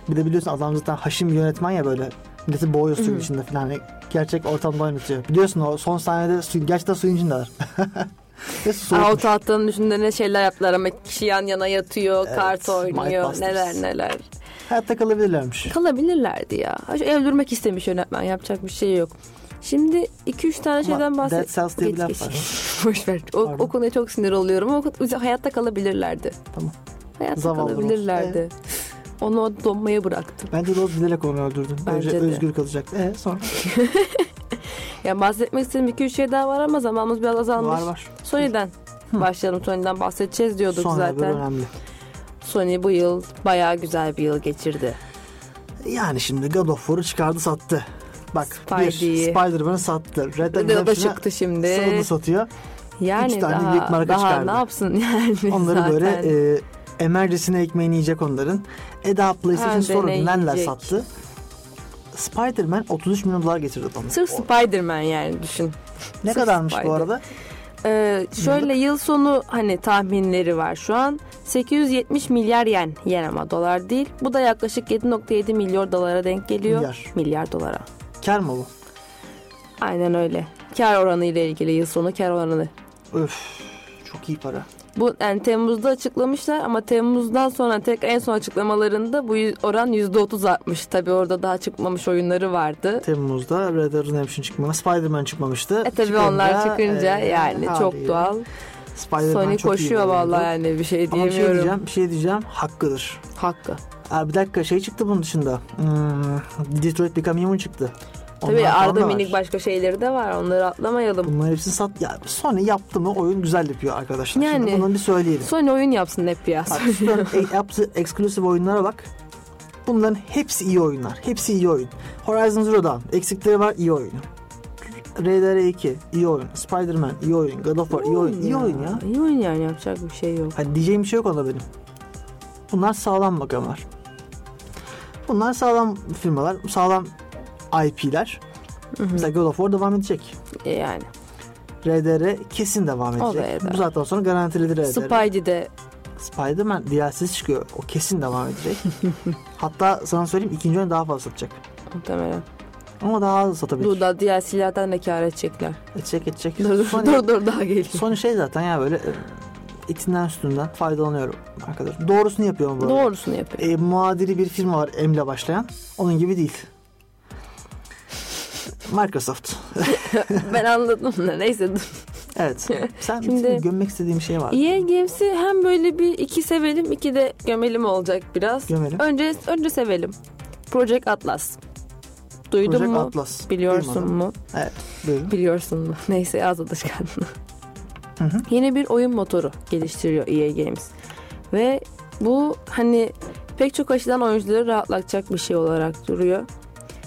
Bir de biliyorsun adam zaten haşim bir yönetmen ya böyle. Milleti boğuyor suyun içinde falan. Yani gerçek ortamda oynatıyor. Biliyorsun o son sahnede su, gerçekten suyun içindeler. Altı hattının üstünde ne şeyler yaptılar ama kişi yan yana yatıyor, evet, kart oynuyor, neler neler. Hayatta kalabilirlermiş. Kalabilirlerdi ya. Öldürmek istemiş yönetmen, yapacak bir şey yok. Şimdi iki üç tane şeyden bahsediyorum. Dead Cells diye bir laf var. Boşver, o, o konuya çok sinir oluyorum ama hayatta kalabilirlerdi. Tamam. Hayatta zavallı kalabilirlerdi. Ee? Onu o donmaya bıraktım. Bence de o bilerek onu öldürdün. Bence Önce de. Özgür kalacaktı. Ee sonra? Ya bahsetmek istediğim iki üç şey daha var ama zamanımız biraz azalmış. Var var. Sony'den Hı. başlayalım. Sony'den bahsedeceğiz diyorduk Sony zaten. Sony önemli. Sony bu yıl bayağı güzel bir yıl geçirdi. Yani şimdi God of War'u çıkardı sattı. Bak Spidey. Bir Spider-Man'ı sattı. Red Dead Redemption çıktı şimdi. Sonunu satıyor. Yani üç tane büyük marka çıkardı. Daha ne yapsın yani onları zaten. Böyle e, emercesine ekmeğini yiyecek onların. E daha PlayStation sonra neler sattı. Spider-Man otuz üç milyon dolar getirdi bana. Sırf Spider-Man yani düşün. Ne Sırf kadarmış Spider. Bu arada? Ee, şöyle yıl sonu hani tahminleri var şu an. sekiz yüz yetmiş milyar yen. Yen ama dolar değil. Bu da yaklaşık yedi virgül yedi milyar dolara denk geliyor. Milyar. Milyar dolara. Kar mı bu? Aynen öyle. Kar oranı ile ilgili yıl sonu kar oranı. Öf, çok iyi para. Bu yani Temmuz'da açıklamışlar ama Temmuz'dan sonra tek en son açıklamalarında bu oran yüzde otuz artmış. Tabii orada daha çıkmamış oyunları vardı. Temmuz'da Red Dead Redemption çıkmamış, Spider-Man çıkmamıştı. E tabii çıkınca, onlar çıkınca e, yani haliyle. Çok doğal. Spider-Man Sony çok koşuyor vallahi yani bir şey diyemiyorum. Ama bir şey diyeceğim, bir şey diyeceğim. Hakkıdır. Hakkı. Aa, bir dakika şey çıktı bunun dışında. Hmm, Detroit Become Human çıktı. Onlar tabii arada minik başka şeyleri de var. Onları atlamayalım. Bunların hepsini sat... Ya Sony yaptı mı oyun güzel yapıyor arkadaşlar. Yani, şimdi bundan bir söyleyelim. Sony oyun yapsın hep ya. Apple'ın exclusive oyunlara bak. Bunların hepsi iyi oyunlar. Hepsi iyi oyun. Horizon Zero Dawn. Eksikleri var iyi oyun. R D R iki iyi oyun. Spider-Man iyi oyun. God of War iyi oyun. İyi oyun ya. İyi oyun yani yapacak bir şey yok. Hani diyeceğim bir şey yok ona benim. Bunlar sağlam bakanlar. Bunlar sağlam firmalar. Sağlam I P'ler. Hı hı. Mesela God of War devam edecek. Yani. R D R kesin devam edecek. Bu zaten sonra garantiledi R D R. Spidey'de. Spider-Man D L C'si çıkıyor. O kesin devam edecek. Hatta sana söyleyeyim ikinci oyun daha fazla satacak. Muhtemelen. Ama daha az satabilir. Dur da D L C'lerden de kâr edecekler. Edecek edecek. Dur dur, Sony, dur, dur daha geliyor. Son şey zaten ya böyle etinden sütünden faydalanıyorum arkadaşlar. Doğrusunu yapıyor mu böyle? Doğrusunu yapıyor. E, muadili bir firma var M ile başlayan. Onun gibi değil. Microsoft. Ben anladım da neyse. Evet. Sen şimdi gömmek istediğim şey var. Y G F'si hem böyle bir iki sevelim, iki de gömelim olacak biraz. Gömelim. Önce önce sevelim. Project Atlas. Duydun Project mu? Atlas. Biliyorsun Duymadım. mu? Evet. Duydum. Biliyorsun mu? Neyse az alışkanlığı. Yeni bir oyun motoru geliştiriyor E A Games. Ve bu hani pek çok açıdan oyuncuları rahatlatacak bir şey olarak duruyor.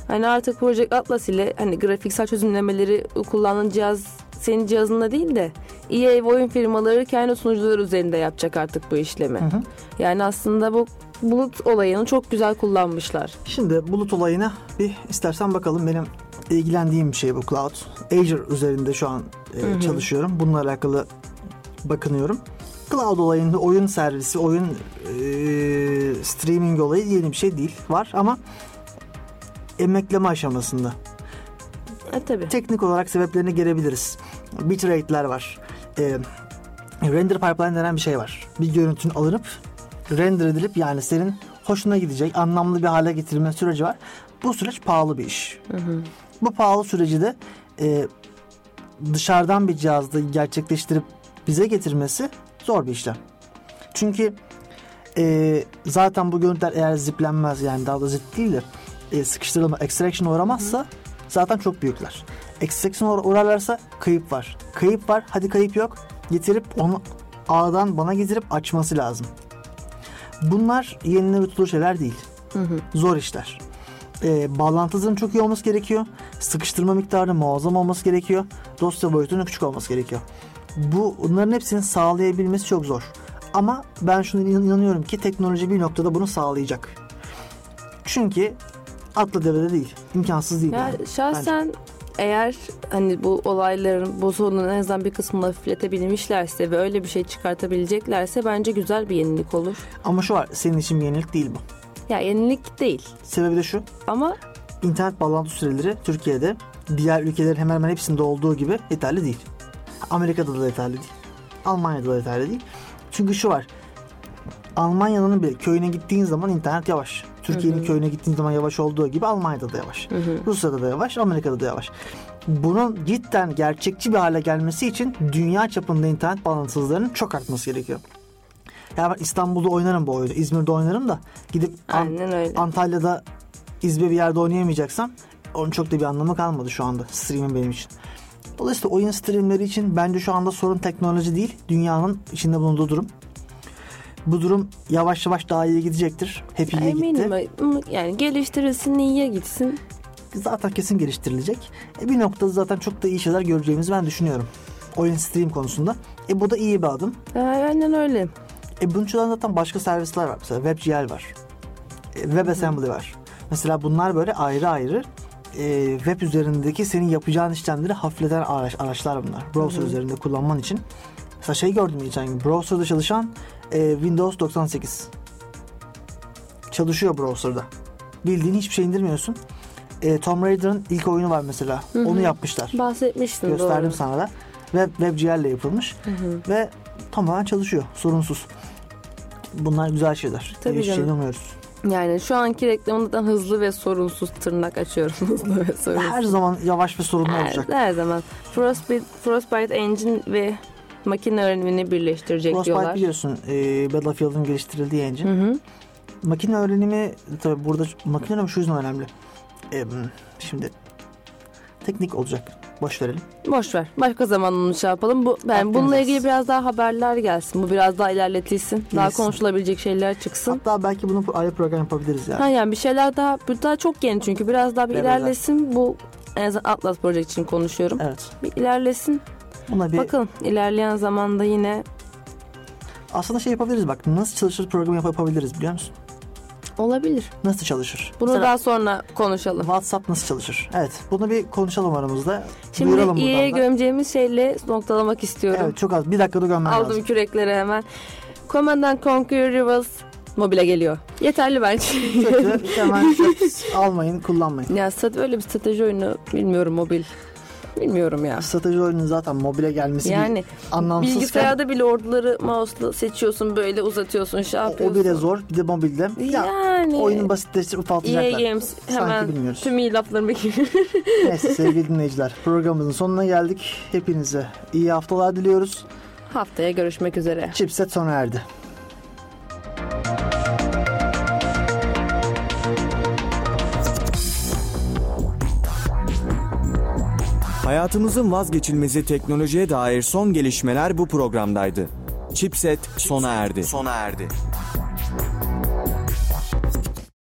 Hani artık Project Atlas ile hani grafiksel çözümlemeleri kullandığın cihaz senin cihazında değil de E A oyun firmaları kendi sunucuları üzerinde yapacak artık bu işlemi. Hı hı. Yani aslında bu bulut olayını çok güzel kullanmışlar. Şimdi bulut olayına bir istersen bakalım. Benim ilgilendiğim bir şey bu Cloud. Azure üzerinde şu an e, hı hı. çalışıyorum. Bununla alakalı bakınıyorum. Cloud olayında oyun servisi, oyun e, streaming olayı yeni bir şey değil. Var ama emekleme aşamasında. E, tabii. Teknik olarak sebeplerine gelebiliriz. Bitrate'ler var. E, render pipeline denen bir şey var. Bir görüntün alınıp render edilip yani senin hoşuna gidecek, anlamlı bir hale getirilme süreci var. Bu süreç pahalı bir iş. Hı hı. Bu pahalı süreci de e, dışarıdan bir cihazda gerçekleştirip bize getirmesi zor bir işlem. Çünkü e, zaten bu görüntüler eğer ziplenmez yani daha da zip değil de e, sıkıştırılma, extraction uğramazsa hı hı. zaten çok büyükler. Extraction uğrarlarsa kayıp var. Kayıp var, hadi kayıp yok. Getirip onu A'dan bana getirip açması lazım. Bunlar yenilir tutulur şeyler değil. Hı hı. Zor işler. E, bağlantısının çok iyi olması gerekiyor. Sıkıştırma miktarı muazzam olması gerekiyor. Dosya boyutunun küçük olması gerekiyor. Bu, bunların hepsini sağlayabilmesi çok zor. Ama ben şuna inanıyorum ki teknoloji bir noktada bunu sağlayacak. Çünkü atla devede değil. İmkansız değil. Ya yani. Şahsen bence. Eğer hani bu olayların bu sorunun en azından bir kısmını hafifletebilmişlerse ve öyle bir şey çıkartabileceklerse bence güzel bir yenilik olur. Ama şu var, senin için bir yenilik değil bu. Ya yenilik değil. Sebebi de şu. Ama internet bağlantı süreleri Türkiye'de diğer ülkelerin hemen hemen hepsinde olduğu gibi yeterli değil. Amerika'da da yeterli değil. Almanya'da da yeterli değil. Çünkü şu var. Almanya'nın bir köyüne gittiğin zaman internet yavaş. Türkiye'nin hı hı. köyüne gittiğin zaman yavaş olduğu gibi Almanya'da da yavaş. Hı hı. Rusya'da da yavaş, Amerika'da da yavaş. Bunun cidden gerçekçi bir hale gelmesi için dünya çapında internet bağlantısızlarının çok artması gerekiyor. Ya ben İstanbul'da oynarım bu oyunu, İzmir'de oynarım da gidip Ant- Antalya'da İzbe bir yerde oynayamayacaksam onun çok da bir anlamı kalmadı şu anda stream'in benim için. Dolayısıyla oyun streamleri için bence şu anda sorun teknoloji değil, dünyanın içinde bulunduğu durum. Bu durum yavaş yavaş daha iyiye gidecektir. Hep iyiye gitti. Eminim. Yani geliştirilsin, iyiye gitsin. Zaten kesin geliştirilecek. E bir noktada zaten çok da iyi şeyler göreceğimizi ben düşünüyorum. Oyun stream konusunda. E bu da iyi bir adım. E, aynen öyle. E bunun için zaten başka servisler var. Mesela WebGL var. E, WebAssembly var. Mesela bunlar böyle ayrı ayrı e, web üzerindeki senin yapacağın işlemleri hafifleten araç, araçlar bunlar. Browser Hı-hı. üzerinde kullanman için. Mesela şey gördüm geçen gün. Browser'da çalışan Windows doksan sekiz çalışıyor browser'da. Bildiğin hiçbir şey indirmiyorsun. E, Tomb Raider'ın ilk oyunu var mesela. Hı hı. Onu yapmışlar. Bahsetmiştim. Gösterdim doğru. sana da. Web, WebGL ile yapılmış. Hı hı. Ve tamamen çalışıyor. Sorunsuz. Bunlar güzel şeyler. Tabii hiçbir şey inanmıyoruz. Yani şu anki reklamından hızlı ve sorunsuz tırnak açıyorum. Hızlı ve sorunsuz. Her zaman yavaş ve sorunlu her, olacak. Her zaman. Frostbite, Frostbite Engine ve makine öğrenimini birleştirecek Frostbite diyorlar. Frostbite biliyorsun e, Battlefield'ın geliştirildiği engine. Hı hı. Makine öğrenimi tabii burada makine öğrenimi şu yüzden önemli. E, şimdi teknik olacak. Boş verelim. Boş ver. Başka zaman onu şey yapalım. Bu, ben bununla ilgili biraz daha haberler gelsin. Bu biraz daha ilerletilsin. Gelsin. Daha konuşulabilecek şeyler çıksın. Hatta belki bunu ayrı program yapabiliriz yani. Ha yani bir şeyler daha bu daha çok yeni çünkü biraz daha bir Bebeler. ilerlesin. Bu en azından Atlas Project için konuşuyorum. Evet. Bir ilerlesin. Bir... Bakın ilerleyen zamanda yine aslında şey yapabiliriz bak nasıl çalışır programı yapabiliriz biliyor musun? Olabilir. Nasıl çalışır? Bunu mesela daha sonra konuşalım. WhatsApp nasıl çalışır? Evet bunu bir konuşalım aramızda. Şimdi iyiye gömeceğimiz şeyle noktalamak istiyorum. Evet çok az bir dakikada gömmem lazım. Aldım kürekleri hemen. Command and Conquer Rivals mobile geliyor. Yeterli bence. Kötü hemen almayın kullanmayın. Ya öyle bir strateji oyunu bilmiyorum mobil. Bilmiyorum ya. Strateji oyunun zaten mobile gelmesi yani, anlamsız. Bilgisayarda kal- bile orduları mouse'la seçiyorsun, böyle uzatıyorsun, şey yapıyorsun. O, o bile zor. Bir de mobilde. Yani. Oyunun basitleştirip ufaltacaklar. E A Games hemen bilmiyoruz. Tüm iyi laflarımı bekliyorum. Neyse sevgili dinleyiciler, programımızın sonuna geldik. Hepinize iyi haftalar diliyoruz. Haftaya görüşmek üzere. Chipset sona erdi. Hayatımızın vazgeçilmezi teknolojiye dair son gelişmeler bu programdaydı. Chipset sona erdi. Sona erdi.